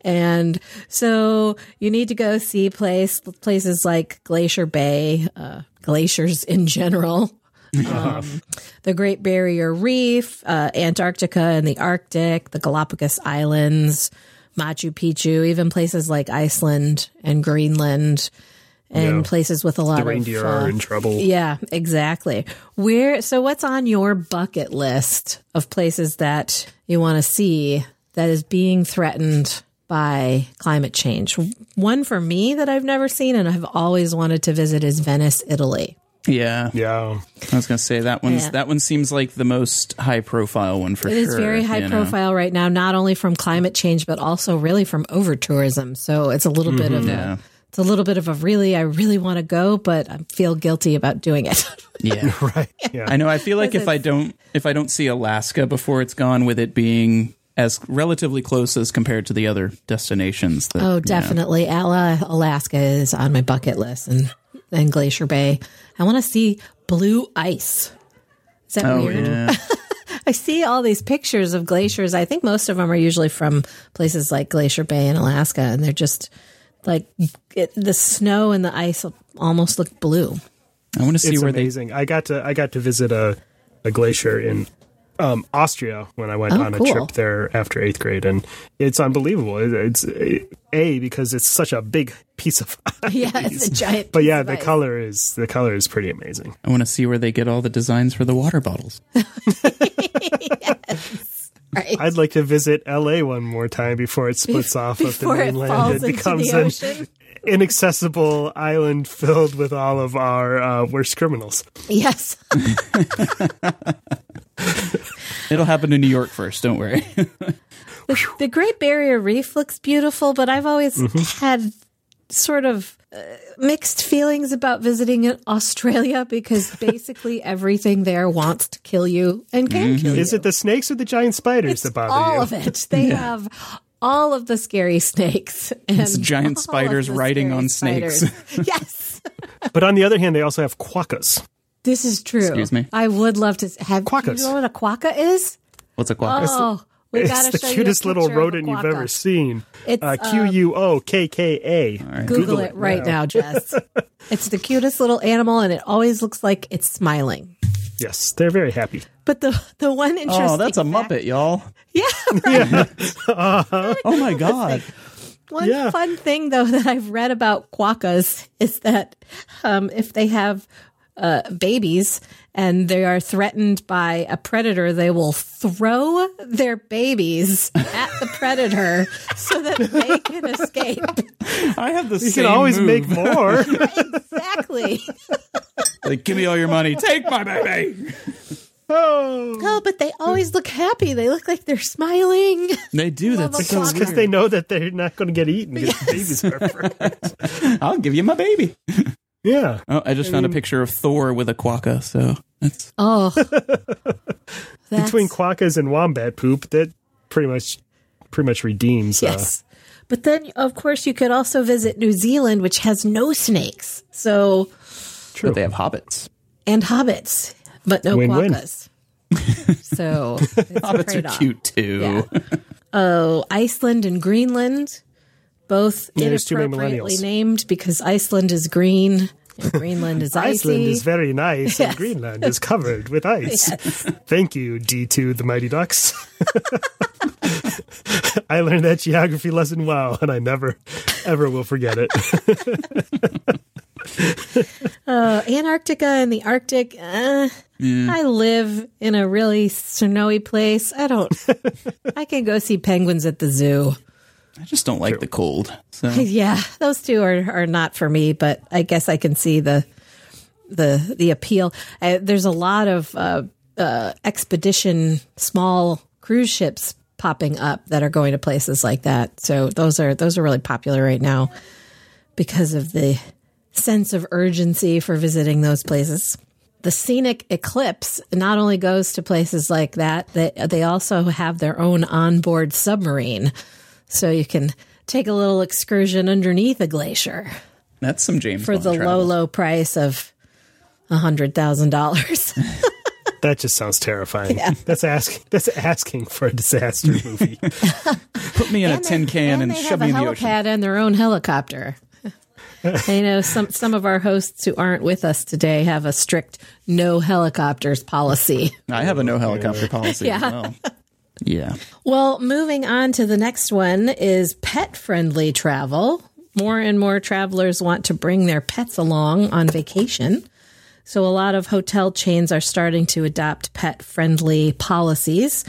And so you need to go see place, places like Glacier Bay, uh, glaciers in general, um, the Great Barrier Reef, uh, Antarctica and the Arctic, the Galapagos Islands, Machu Picchu, even places like Iceland and Greenland. And yeah. places with a lot of... The reindeer of, uh, are in trouble. Yeah, exactly. Where? So what's on your bucket list of places that you want to see that is being threatened by climate change? One for me that I've never seen and I've always wanted to visit is Venice, Italy. Yeah. Yeah. I was going to say that one's yeah. that one seems like the most high profile one for it sure. It is very high profile know. right now, not only from climate change, but also really from over tourism. So it's a little mm-hmm. bit of yeah. a... It's a little bit of a really, I really want to go, but I feel guilty about doing it. Yeah, right. Yeah. I know. I feel like if I don't, if I don't see Alaska before it's gone, with it being as relatively close as compared to the other destinations. That, oh, definitely. You know. Alaska is on my bucket list, and and Glacier Bay. I want to see blue ice. Is that oh, weird? Yeah. I see all these pictures of glaciers. I think most of them are usually from places like Glacier Bay in Alaska, and they're just. Like it, the snow and the ice almost look blue. I want to see it's where amazing. They. I got to I got to visit a, a glacier in um, Austria when I went oh, on cool. a trip there after eighth grade. And it's unbelievable. It, it's it, A, because it's such a big piece of ice. Yeah, it's a giant But yeah, the ice. color is the color is pretty amazing. I want to see where they get all the designs for the water bottles. Yes. Right. I'd like to visit L A one more time before it splits Be- off of the mainland. It, it becomes an inaccessible island filled with all of our uh, worst criminals. Yes. It'll happen in New York first, don't worry. the, the Great Barrier Reef looks beautiful, but I've always mm-hmm. had sort of uh, mixed feelings about visiting Australia because basically everything there wants to kill you and can mm-hmm. kill you. Is it the snakes or the giant spiders it's that bother all you? All of it. They yeah. have all of the scary snakes. And it's giant spiders riding on snakes. Spiders. Yes. But on the other hand, they also have quokkas. This is true. Excuse me. I would love to have quokkas. You know what a quokka is? What's a quokka? Oh. We it's the cutest little rodent you've ever seen. It's uh, Q U O K K A. Right. Google, Google it right now, now Jess. It's the cutest little animal, and it always looks like it's smiling. Yes, they're very happy. But the the one interesting Oh, that's a fact, Muppet, y'all. Yeah, right. Yeah. Uh-huh. Oh, my God. One yeah. fun thing, though, that I've read about quokkas is that um, if they have uh, babies and they are threatened by a predator, they will throw their babies at the predator so that they can escape. I have the you same You can always move. Make more. Exactly. Like, give me all your money. Take my baby. Oh. oh, but they always look happy. They look like they're smiling. They do. That's so weird. Because they know that they're not going to get eaten. Yes. Babies are perfect. I'll give you my baby. Yeah. Oh, I just I found mean, a picture of Thor with a quokka, so that's... Oh. that's... Between quokkas and wombat poop, that pretty much pretty much redeems. Yes. Uh... But then, of course, you could also visit New Zealand, which has no snakes, so... True. But they have hobbits. And hobbits, but no Win-win. Quokkas. So, it's hobbits are cute, too. Yeah. Oh, Iceland and Greenland... Both yeah, inappropriately named because Iceland is green and Greenland is icy. Iceland is very nice yes. and Greenland is covered with ice. Yes. Thank you, D two, the Mighty Ducks. I learned that geography lesson, wow, and I never, ever will forget it. uh, Antarctica and the Arctic. Uh, mm. I live in a really snowy place. I don't, I can go see penguins at the zoo. I just don't like True. The cold. So. Yeah, those two are, are not for me, but I guess I can see the the the appeal. I, there's a lot of uh, uh, expedition, small cruise ships popping up that are going to places like that. So those are those are really popular right now because of the sense of urgency for visiting those places. The Scenic Eclipse not only goes to places like that, they, they also have their own onboard submarine. So you can take a little excursion underneath a glacier. That's some James Bond travel. For the low, low price of one hundred thousand dollars. That just sounds terrifying. Yeah. That's asking that's asking for a disaster movie. Put me in and a tin they, can and, and shove me in the ocean. They have a helipad and their own helicopter. I know some, some of our hosts who aren't with us today have a strict no helicopters policy. I have a no helicopter policy yeah. as well. Yeah. Well, moving on to the next one is pet-friendly travel. More and more travelers want to bring their pets along on vacation. So a lot of hotel chains are starting to adopt pet-friendly policies.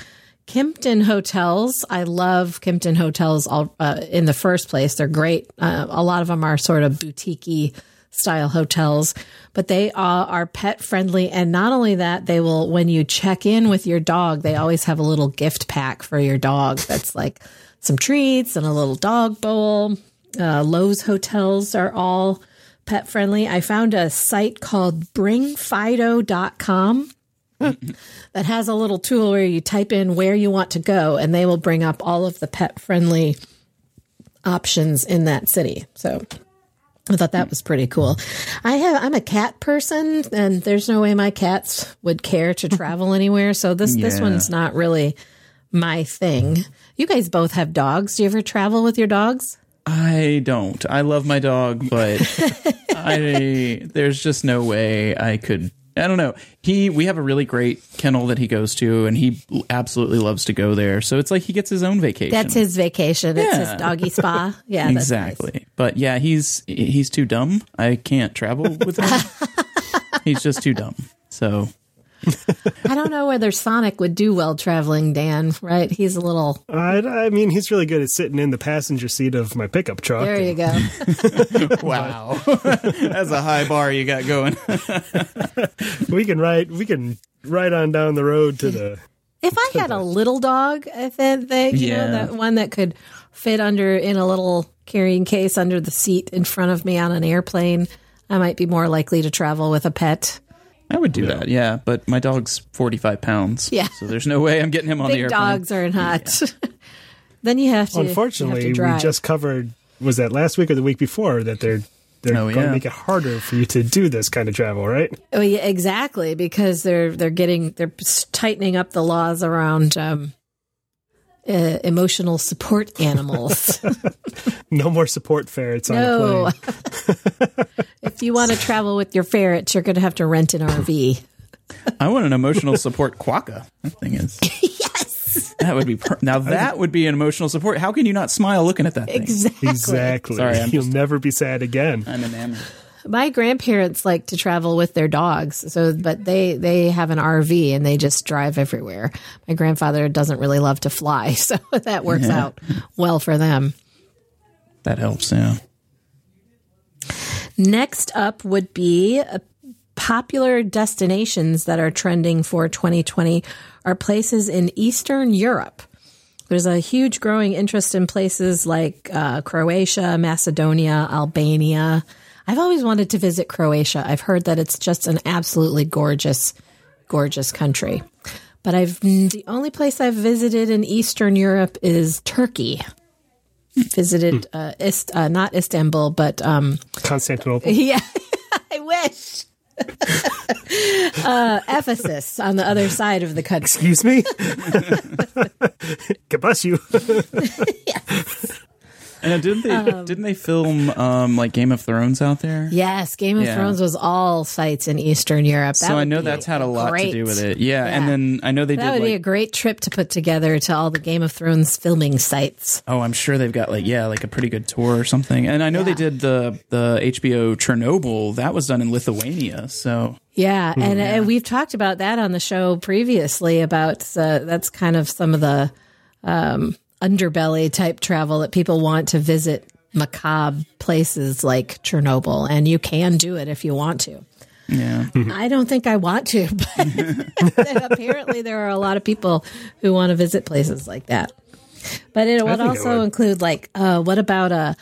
Kimpton Hotels, I love Kimpton Hotels all, uh, in the first place. They're great. Uh, a lot of them are sort of boutique-y style hotels, but they are, are pet friendly. And not only that, they will, when you check in with your dog, they always have a little gift pack for your dog. That's like some treats and a little dog bowl. Uh, Lowe's hotels are all pet friendly. I found a site called bring fido dot com that has a little tool where you type in where you want to go and they will bring up all of the pet friendly options in that city. So I thought that was pretty cool. I have, I'm a cat person, and there's no way my cats would care to travel anywhere. So this, yeah. this one's not really my thing. You guys both have dogs. Do you ever travel with your dogs? I don't. I love my dog, but I there's just no way I could I don't know. He, we have a really great kennel that he goes to, and he absolutely loves to go there. So it's like he gets his own vacation. That's his vacation. Yeah. It's his doggy spa. Yeah, exactly. That's nice. But yeah, he's he's too dumb. I can't travel with him. He's just too dumb. So I don't know whether Sonic would do well traveling, Dan, right? He's a little... I, I mean, he's really good at sitting in the passenger seat of my pickup truck. There you go. Wow. That's a high bar you got going. We can ride, we can ride on down the road to the... If I had a little dog, I think, you yeah. know, that one that could fit under in a little carrying case under the seat in front of me on an airplane, I might be more likely to travel with a pet. I would do yeah. that, yeah. But my dog's forty-five pounds, yeah. So there's no way I'm getting him on Big the airplane. Dogs aren't hot. Yeah. Then you have to. Unfortunately, have to drive. We just covered. Was that last week or the week before that they're they're oh, going yeah. to make it harder for you to do this kind of travel, right? Oh yeah, exactly. Because they're they're getting they're tightening up the laws around um, uh, emotional support animals. No more support ferrets no. on a plane. If you want to travel with your ferrets, you're going to have to rent an R V. I want an emotional support quokka. That thing is. Yes. That would be per- now that would be an emotional support. How can you not smile looking at that thing? Exactly. Exactly. Sorry, I'm you'll just, never be sad again. I'm enamored. My grandparents like to travel with their dogs, so but they, they have an R V and they just drive everywhere. My grandfather doesn't really love to fly, so that works yeah. out well for them. That helps, yeah. Next up would be popular destinations that are trending for twenty twenty are places in Eastern Europe. There's a huge growing interest in places like uh, Croatia, Macedonia, Albania. I've always wanted to visit Croatia. I've heard that it's just an absolutely gorgeous, gorgeous country. But I've the only place I've visited in Eastern Europe is Turkey. Visited uh, Ist- uh, not Istanbul, but um, Constantinople. Yeah, I wish. uh, Ephesus on the other side of the country. Excuse me? Kabus you. Yes. And didn't they um, didn't they film um, like Game of Thrones out there? Yes, Game of yeah. Thrones was all sites in Eastern Europe. That so I know that's had a lot great, to do with it. Yeah, yeah, and then I know they that did. That would like, be a great trip to put together to all the Game of Thrones filming sites. Oh, I'm sure they've got like yeah, like a pretty good tour or something. And I know yeah. they did the the H B O Chernobyl that was done in Lithuania. So yeah, mm, and, yeah. and we've talked about that on the show previously about uh, that's kind of some of the. Um, underbelly type travel that people want to visit macabre places like Chernobyl, and you can do it if you want to. Yeah, I don't think I want to, but apparently there are a lot of people who want to visit places like that. But it would also would. include like, uh, what about a,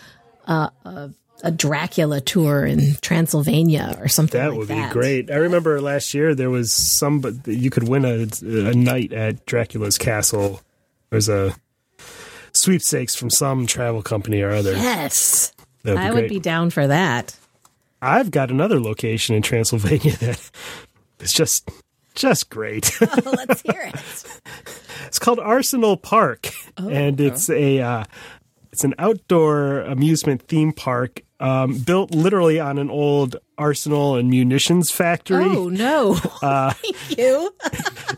a a Dracula tour in Transylvania or something? That like would that. be great. I remember last year there was some, but you could win a a night at Dracula's castle. There's a sweepstakes from some travel company or other. Yes. I would be down for that. I've got another location in Transylvania that is just just great. Oh, let's hear it. It's called Arsenal Park. Oh, and it's oh. a uh, it's an outdoor amusement theme park um, built literally on an old arsenal and munitions factory. Oh, no. Uh, Thank you.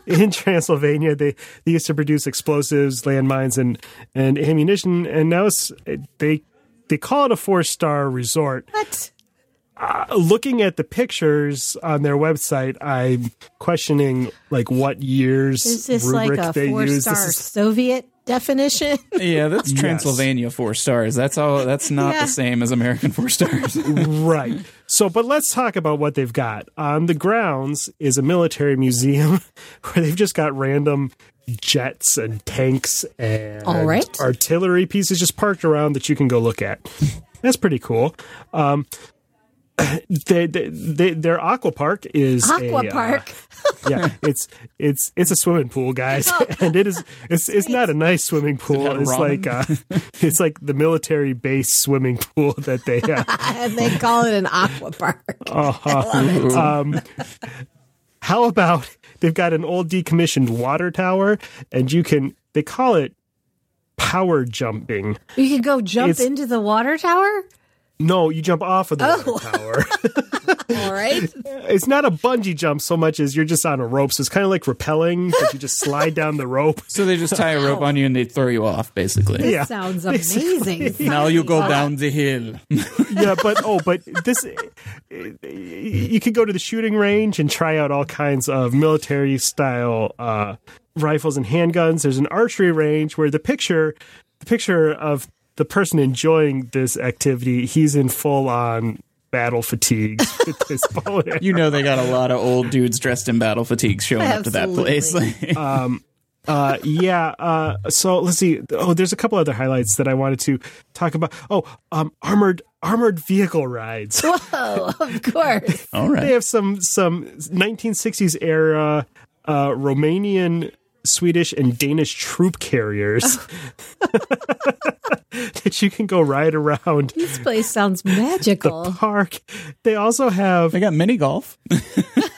In Transylvania, they, they used to produce explosives, landmines, and, and ammunition, and now it's, they they call it a four-star resort. What? Uh, looking at the pictures on their website, I'm questioning like what years rubric they use. Is this like a four-star Soviet definition? Yeah, that's Transylvania yes. four stars. That's all. That's not yeah. the same as American four stars. Right. So, but let's talk about what they've got. On the grounds is a military museum where they've just got random jets and tanks and all right. artillery pieces just parked around that you can go look at. That's pretty cool. Um, They, they, they, their aqua park is aqua a, park. Uh, yeah, it's it's it's a swimming pool, guys, and it is it's it's not a nice swimming pool. It's wrong? like uh, it's like the military base swimming pool that they uh, and they call it an aqua park. Uh-huh. I love it. Um, how about they've got an old decommissioned water tower, and you can they call it power jumping. You can go jump it's, into the water tower. No, you jump off of the oh. water tower. all right? It's not a bungee jump so much as you're just on a rope. So it's kind of like rappelling, but you just slide down the rope. So they just tie a rope on you and they throw you off, basically. That yeah, sounds amazing. Basically. Now you go down the hill. Yeah, but oh, but this, you could go to the shooting range and try out all kinds of military-style uh, rifles and handguns. There's an archery range where the picture, the picture of the person enjoying this activity, he's in full-on battle fatigues. You know they got a lot of old dudes dressed in battle fatigues showing Absolutely. Up to that place. um, uh, yeah. Uh, so let's see. Oh, there's a couple other highlights that I wanted to talk about. Oh, um, armored armored vehicle rides. Whoa, of course. All right. They have some some nineteen sixties era uh, Romanian, Swedish and Danish troop carriers that you can go ride around. This place sounds magical. The park. They also have... They got mini golf.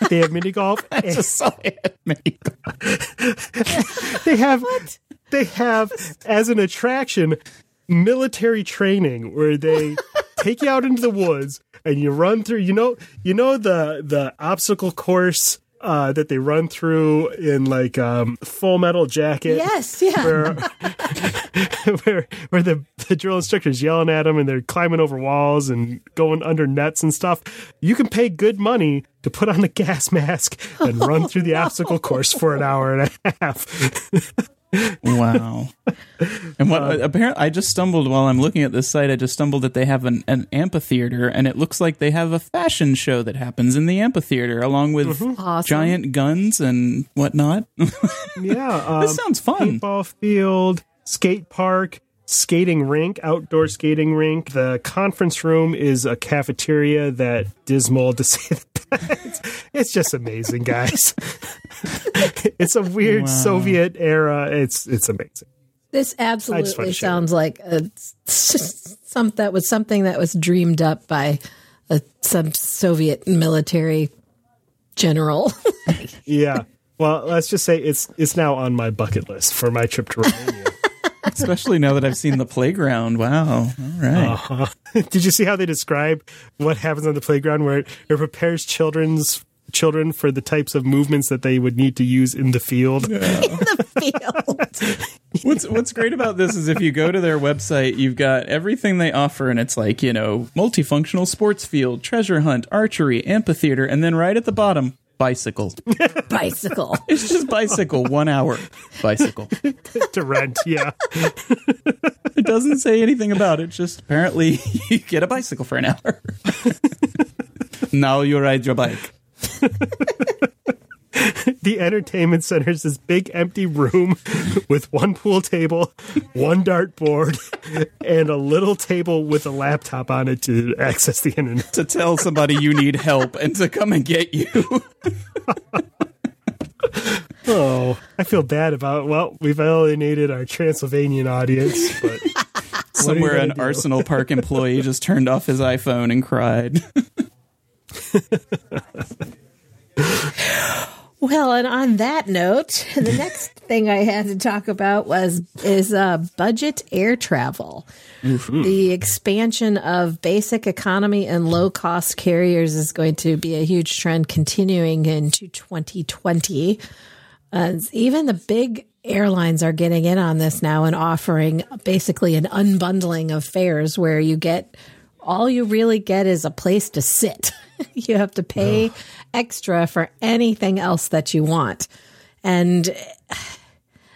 They have mini golf. I just saw they had mini golf. They have, what? They have, as an attraction, military training where they take you out into the woods and you run through, you know, you know the the obstacle course Uh, that they run through in like um, Full Metal Jacket. Yes, yeah. Where where, where the, the drill instructor's yelling at them and they're climbing over walls and going under nets and stuff. You can pay good money to put on a gas mask and oh, run through the no. obstacle course for an hour and a half. Wow. And what uh, apparently I just stumbled while I'm looking at this site. I just stumbled that they have an, an amphitheater, and it looks like they have a fashion show that happens in the amphitheater along with mm-hmm. awesome. Giant guns and whatnot. Yeah. Um, this sounds fun. Football field, skate park, skating rink, outdoor skating rink. The conference room is a cafeteria that dismal to say that. It's, it's just amazing, guys. It's a weird wow. Soviet era. It's it's amazing. This absolutely sounds like a, some, that was something that was dreamed up by a, some Soviet military general. Yeah. Well, let's just say it's it's now on my bucket list for my trip to Romania. Especially now that I've seen the playground. Wow. All right. Uh-huh. Did you see how they describe what happens on the playground where it, it prepares children's children for the types of movements that they would need to use in the field? Yeah. In the field. What's what's great about this is if you go to their website, you've got everything they offer, and it's like, you know, multifunctional sports field, treasure hunt, archery, amphitheater, and then right at the bottom, bicycle. Bicycle. It's just bicycle, one hour. Bicycle. To rent, yeah. It doesn't say anything about it, just apparently you get a bicycle for an hour. Now you ride your bike. The entertainment center is this big empty room with one pool table, one dartboard, and a little table with a laptop on it to access the internet. To tell somebody you need help and to come and get you. Oh, I feel bad about, well, we've alienated our Transylvanian audience, but somewhere an do? Arsenal Park employee just turned off his iPhone and cried. Well, and on that note, the next thing I had to talk about was is uh, budget air travel. Mm-hmm. The expansion of basic economy and low-cost carriers is going to be a huge trend continuing into twenty twenty. Uh, even the big airlines are getting in on this now and offering basically an unbundling of fares where you get all you really get is a place to sit. You have to pay Ugh. extra for anything else that you want. And I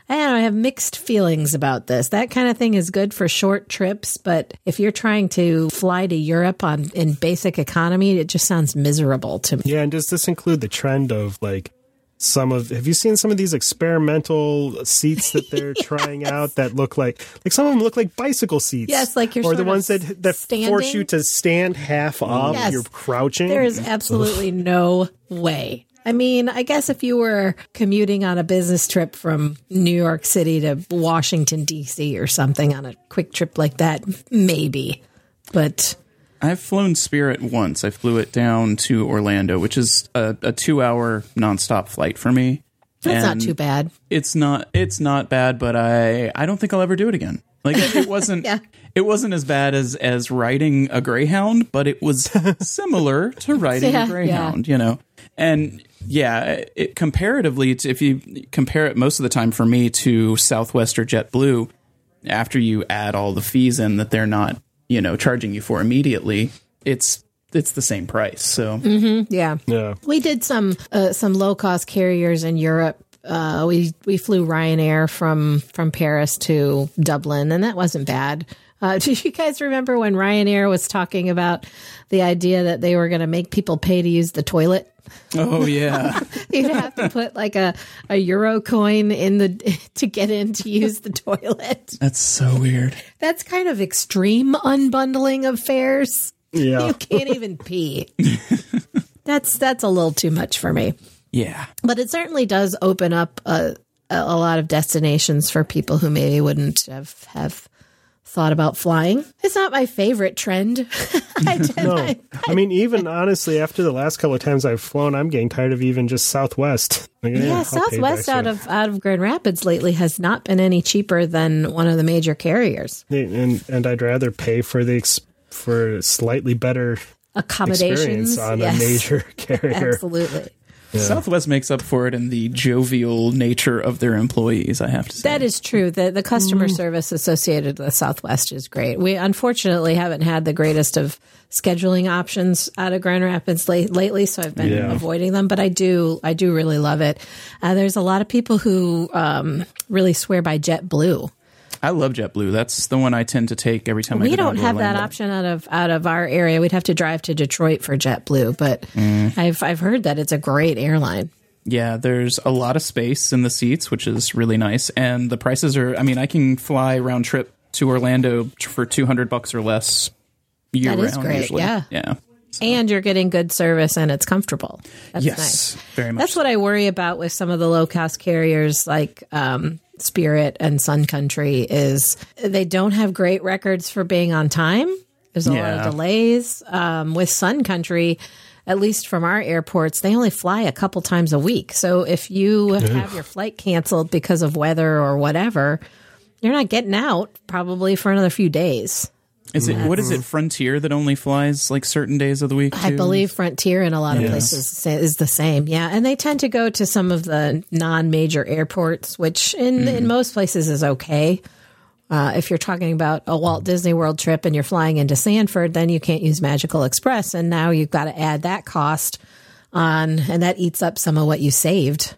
don't know, I have mixed feelings about this. That kind of thing is good for short trips, but if you're trying to fly to Europe on in basic economy, it just sounds miserable to me. Yeah, and does this include the trend of like some of, have you seen some of these experimental seats that they're yes. trying out that look like, like some of them look like bicycle seats? Yes, like you're or the ones that, that force you to stand half up, yes. you're crouching. There is absolutely no way. I mean, I guess if you were commuting on a business trip from New York City to Washington, D C or something on a quick trip like that, maybe. But I've flown Spirit once. I flew it down to Orlando, which is a, a two-hour nonstop flight for me. That's and not too bad. It's not. It's not bad, but I, I don't think I'll ever do it again. Like it wasn't yeah. it wasn't as bad as as riding a greyhound, but it was similar to riding yeah, a greyhound, yeah. you know. And yeah, it, comparatively, to, if you compare it most of the time for me to Southwest or JetBlue, after you add all the fees in that they're not, you know, charging you for immediately, it's it's the same price. So mm-hmm, yeah. yeah, we did some uh, some low cost carriers in Europe. Uh, we we flew Ryanair from from Paris to Dublin, and that wasn't bad. Uh, do you guys remember when Ryanair was talking about the idea that they were going to make people pay to use the toilet? Oh, yeah. You'd have to put like a, a euro coin in the to get in to use the toilet. That's so weird. That's kind of extreme unbundling of fares. Yeah. You can't even pee. That's that's a little too much for me. Yeah. But it certainly does open up a, a lot of destinations for people who maybe wouldn't have, have thought about flying. It's not my favorite trend. I, no. I, I, I mean, even honestly, after the last couple of times I've flown, I'm getting tired of even just Southwest. Like, yeah, yeah Southwest out of out of Grand Rapids lately has not been any cheaper than one of the major carriers. And and I'd rather pay for the ex- for slightly better accommodations on yes. a major carrier. Absolutely. Yeah. Southwest makes up for it in the jovial nature of their employees, I have to say. That is true. The, the customer mm. service associated with Southwest is great. We unfortunately haven't had the greatest of scheduling options out of Grand Rapids late, lately, so I've been yeah. avoiding them. But I do I do really love it. Uh, there's a lot of people who um, really swear by JetBlue. I love JetBlue. That's the one I tend to take every time I go to Orlando. We don't have that option out of out of our area. We'd have to drive to Detroit for JetBlue, but mm. I've I've heard that it's a great airline. Yeah, there's a lot of space in the seats, which is really nice, and the prices are. I mean, I can fly round trip to Orlando for two hundred bucks or less year round. That is round, great. Usually. Yeah, yeah. So. And you're getting good service and it's comfortable. That's yes, nice. Very much. That's so. What I worry about with some of the low cost carriers, like. Um, Spirit and Sun Country is they don't have great records for being on time. There's a yeah. lot of delays. Um, with Sun Country, at least from our airports, they only fly a couple times a week. So if you Oof. have your flight canceled because of weather or whatever, you're not getting out probably for another few days. Is it what is it Frontier that only flies like certain days of the week? Too? I believe Frontier in a lot of yes. places is the same. Yeah, and they tend to go to some of the non-major airports, which in mm. in most places is okay. Uh, if you're talking about a Walt Disney World trip and you're flying into Sanford, then you can't use Magical Express, and now you've got to add that cost on, and that eats up some of what you saved.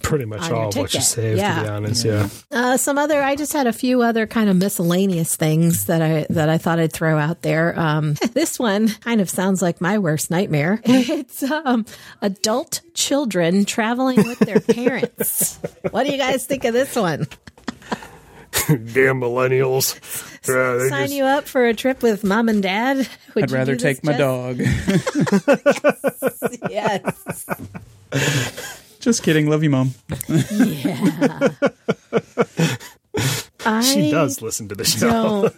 Pretty much all of what you saved, yeah. to be honest. Yeah. Uh, some other, I just had a few other kind of miscellaneous things that I that I thought I'd throw out there. Um, this one kind of sounds like my worst nightmare. It's um, adult children traveling with their parents. What do you guys think of this one? Damn millennials! Uh, Sign just... you up for a trip with mom and dad. Would I'd rather take just... my dog. Yes. yes. Just kidding. Love you, Mom. Yeah. She does listen to the show.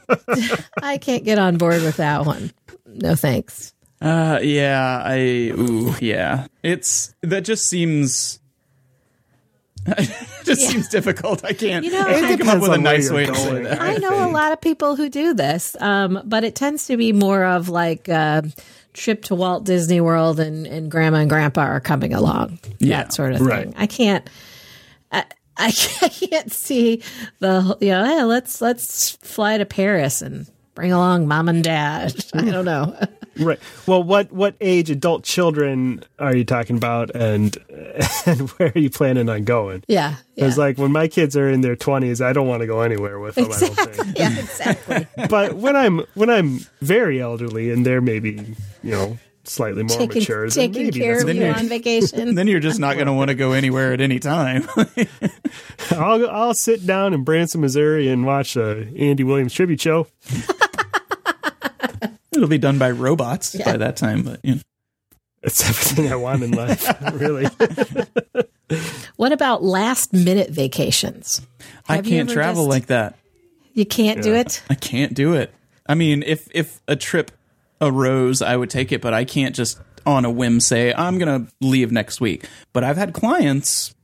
I can't get on board with that one. No thanks. Uh, yeah. I. Ooh, yeah. It's that just seems. It just yeah. seems difficult. I can't. You know, I can't come up with a nice way to say that. I know a lot of people who do this, um, but it tends to be more of like. Uh, Trip to Walt Disney World and, and grandma and grandpa are coming along. Yeah, that sort of thing. Right. I can't, I, I can't see the, you know, hey, let's, let's fly to Paris and bring along mom and dad. I don't know. Right. Well, what, what age adult children are you talking about and, and where are you planning on going? Yeah. Because, yeah. like, when my kids are in their twenties, I don't want to go anywhere with them, exactly. I don't think. Yeah, exactly. But when I'm, when I'm very elderly and they're maybe, you know, slightly more taking, mature. Taking maybe care of you on vacation. Then you're just not going to want to go anywhere at any time. I'll, I'll sit down in Branson, Missouri and watch the Andy Williams tribute show. It'll be done by robots yeah. by that time, but you know. It's everything I want in life, really. What about last-minute vacations? Have I can't travel just, like that. You can't yeah. do it? I can't do it. I mean, if if a trip arose, I would take it, but I can't just on a whim say, I'm going to leave next week. But I've had clients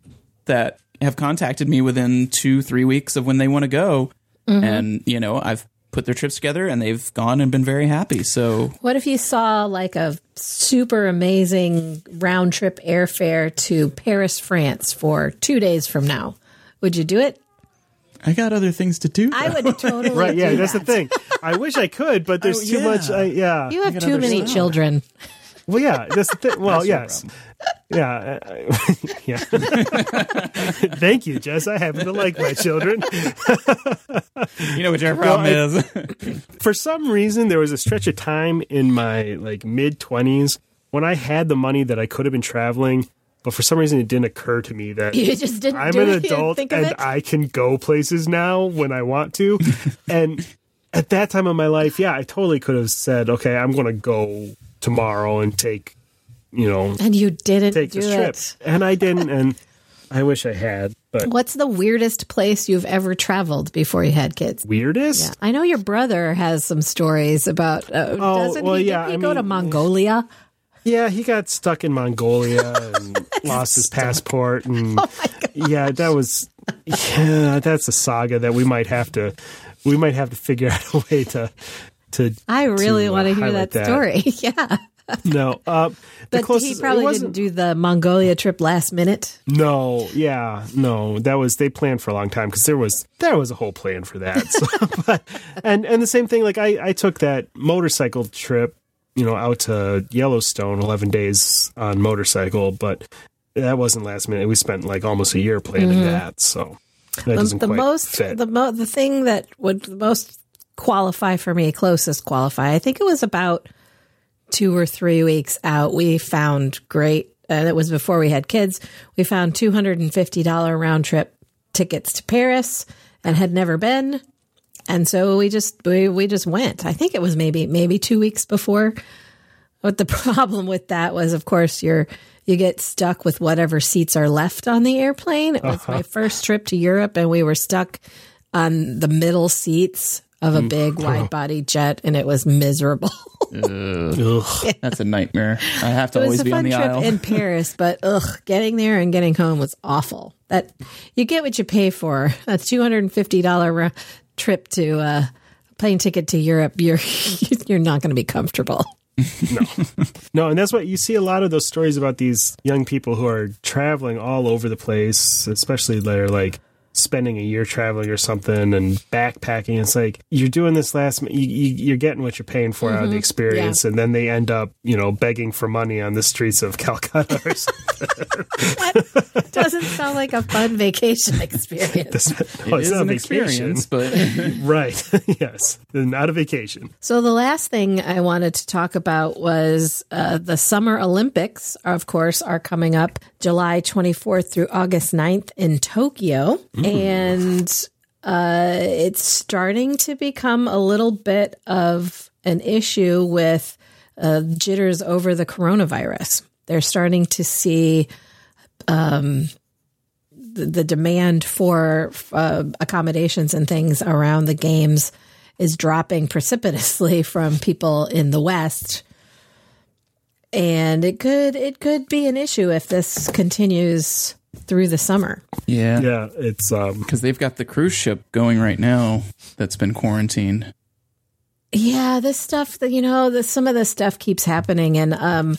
that have contacted me within two, three weeks of when they want to go. Mm-hmm. And, you know, I've put their trips together and they've gone and been very happy. So what if you saw like a super amazing round trip airfare to Paris, France for two days from now? Would you do it? I got other things to do. Though. I would totally right, yeah, do that's that. The thing. I wish I could, but there's oh, too yeah. much. I, yeah, you have too many stuff. Children. Well, yeah. That's the thi- well, that's yes. Yeah. Uh, yeah. Thank you, Jess. I happen to like my children. You know what your problem well, is. For some reason, there was a stretch of time in my like mid-twenties when I had the money that I could have been traveling. But for some reason, it didn't occur to me that you just didn't I'm do an adult think of and it? I can go places now when I want to. And at that time of my life, yeah, I totally could have said, okay, I'm going to go tomorrow and take, you know. And you didn't take do this trip. It. And I didn't. And I wish I had. But what's the weirdest place you've ever traveled before you had kids? Weirdest? Yeah. I know your brother has some stories about, uh, oh, doesn't well, he, yeah, he I go mean, to Mongolia? Yeah, he got stuck in Mongolia and lost his passport. And oh yeah, that was yeah, that's a saga that we might have to we might have to figure out a way to to I really to, want to uh, hear that, that story. Yeah. No. Uh, but closest, he probably didn't do the Mongolia trip last minute. No. Yeah. No. That was they planned for a long time because there was there was a whole plan for that. So, but, and and the same thing. Like I, I took that motorcycle trip. You know, out to Yellowstone, eleven days on motorcycle, but that wasn't last minute. We spent like almost a year planning mm-hmm. that, so that the, doesn't the quite most fit. the mo- the thing that would most qualify for me, closest qualify. I think it was about two or three weeks out. We found great. Uh, that was before we had kids. We found two hundred and fifty dollar round trip tickets to Paris, and had never been. And so we just we, we just went. I think it was maybe maybe two weeks before. But the problem with that was, of course, you're you get stuck with whatever seats are left on the airplane. It was uh-huh. my first trip to Europe, and we were stuck on the middle seats of a big oh. wide body jet, and it was miserable. Ugh. Yeah. That's a nightmare. I have to always be on the aisle. It was a fun trip in Paris, but ugh, getting there and getting home was awful. That you get what you pay for. A two hundred and fifty dollar. Ra- trip to a uh, plane ticket to Europe, you're you're not going to be comfortable. No. No, and that's what you see a lot of those stories about these young people who are traveling all over the place, especially they're like spending a year traveling or something and backpacking. It's like you're doing this last you, you, you're getting what you're paying for mm-hmm. out of the experience, yeah. and then they end up, you know, begging for money on the streets of Calcutta or something. That doesn't sound like a fun vacation experience. This, no, it it's is not an a vacation, experience, but right. Yes, not a vacation. So the last thing I wanted to talk about was uh, the Summer Olympics, of course, are coming up July twenty-fourth through August ninth in Tokyo. And uh, it's starting to become a little bit of an issue with uh, jitters over the coronavirus. They're starting to see um, the, the demand for uh, accommodations and things around the games is dropping precipitously from people in the West. And it could it could be an issue if this continues through the summer. Yeah. Yeah, it's um cuz they've got the cruise ship going right now that's been quarantined. Yeah, this stuff that you know, this, some of this stuff keeps happening and um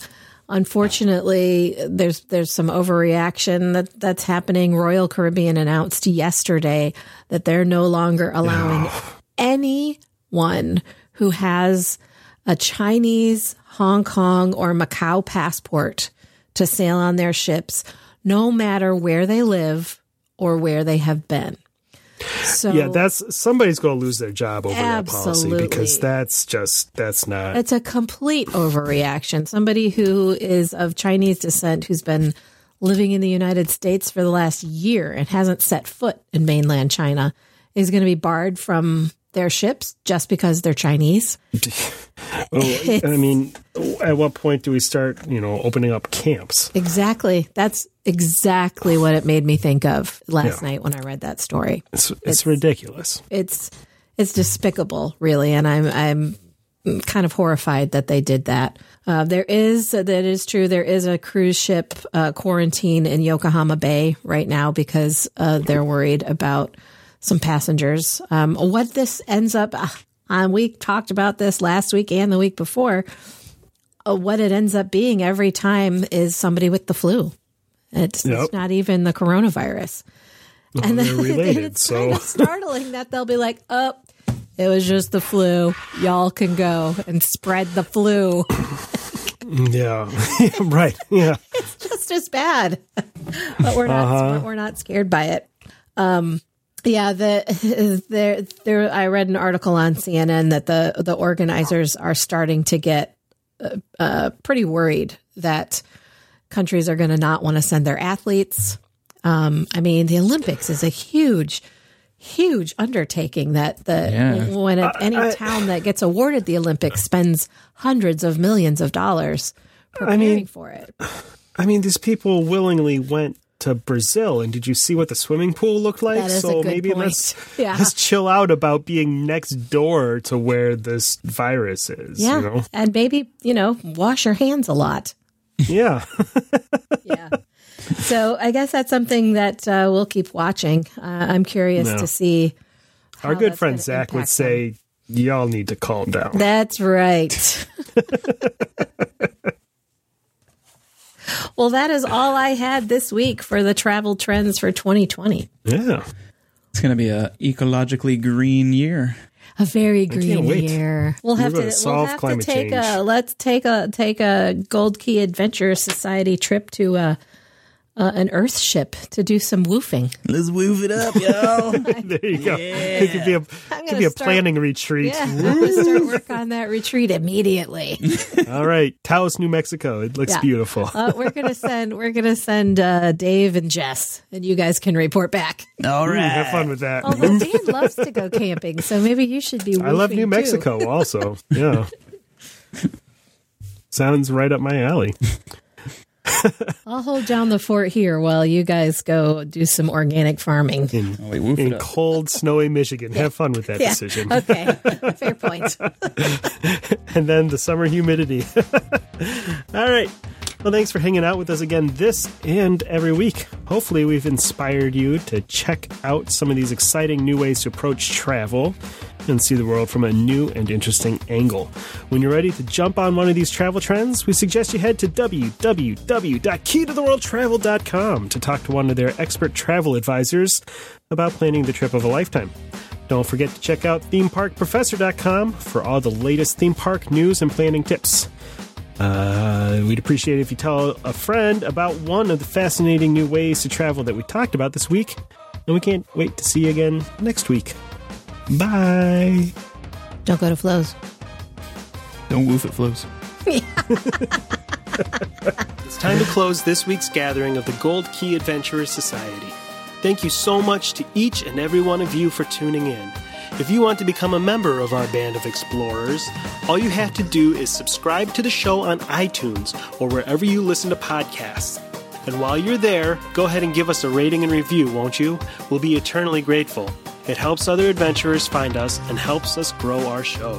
unfortunately there's there's some overreaction that that's happening. Royal Caribbean announced yesterday that they're no longer allowing anyone who has a Chinese, Hong Kong or Macau passport to sail on their ships. No matter where they live or where they have been. So yeah, that's somebody's going to lose their job over absolutely. That policy because that's just that's not. It's a complete overreaction. Somebody who is of Chinese descent who's been living in the United States for the last year and hasn't set foot in mainland China is going to be barred from their ships just because they're Chinese. Well, I mean, at what point do we start, you know, opening up camps? Exactly. That's exactly what it made me think of last yeah. night when I read that story. It's, it's, it's ridiculous. It's it's despicable, really, and I'm I'm kind of horrified that they did that. Uh, there is that is true. There is a cruise ship uh, quarantine in Yokohama Bay right now because uh, they're worried about some passengers. Um, what this ends up on, uh, we talked about this last week and the week before. Uh, what it ends up being every time is somebody with the flu. It's, yep. it's not even the coronavirus. Well, and then related, it's so. kind of startling that they'll be like, oh, it was just the flu. Y'all can go and spread the flu. Yeah. Right. Yeah. It's just as bad. But we're not uh-huh. we're not scared by it. Um, yeah, the there there I read an article on C N N that the the organizers are starting to get uh, pretty worried that countries are going to not want to send their athletes. Um, I mean, the Olympics is a huge Huge undertaking that the yeah. when it, any I, I, town that gets awarded the Olympics spends hundreds of millions of dollars preparing I mean, for it. I mean, these people willingly went to Brazil, and did you see what the swimming pool looked like? That is so a good maybe point. let's yeah. let's chill out about being next door to where this virus is. Yeah, you know? And maybe you know wash your hands a lot. Yeah, yeah. So I guess that's something that uh, we'll keep watching. Uh, I'm curious no. to see. How Our good friend Zach would say, them. y'all need to calm down. That's right. Well, that is all I had this week for the travel trends for twenty twenty. Yeah. It's going to be a ecologically green year. A very green year. We'll have We're to solve we'll have climate to take change. A, let's take a, take a Gold Key Adventure Society trip to uh, Uh, an Earthship to do some woofing. Let's woof it up, y'all. There you go. Yeah. It could be a, could be a start, planning retreat. Yeah, I'm going to start work on that retreat immediately. All right. Taos, New Mexico. It looks yeah. beautiful. uh, we're going to send We're gonna send uh, Dave and Jess, and you guys can report back. All right. Ooh, have fun with that. Although Dan loves to go camping, so maybe you should be woofing, I love New Mexico too. Also. Yeah. Sounds right up my alley. I'll hold down the fort here while you guys go do some organic farming. In, oh, in cold, snowy Michigan. Yeah. Have fun with that yeah. decision. Okay. Fair point. And then the summer humidity. All right. Well, thanks for hanging out with us again this and every week. Hopefully we've inspired you to check out some of these exciting new ways to approach travel and see the world from a new and interesting angle. When you're ready to jump on one of these travel trends, we suggest you head to w w w dot key to the world travel dot com to talk to one of their expert travel advisors about planning the trip of a lifetime. Don't forget to check out theme park professor dot com for all the latest theme park news and planning tips. Uh, we'd appreciate it if you tell a friend about one of the fascinating new ways to travel that we talked about this week, and we can't wait to see you again next week. Bye. Don't go to Flo's. Don't woof at Flo's. It's time to close this week's gathering of the Gold Key Adventurers Society. Thank you so much to each and every one of you for tuning in. If you want to become a member of our band of explorers, all you have to do is subscribe to the show on iTunes or wherever you listen to podcasts. And while you're there, go ahead and give us a rating and review, won't you? We'll be eternally grateful. It helps other adventurers find us and helps us grow our show.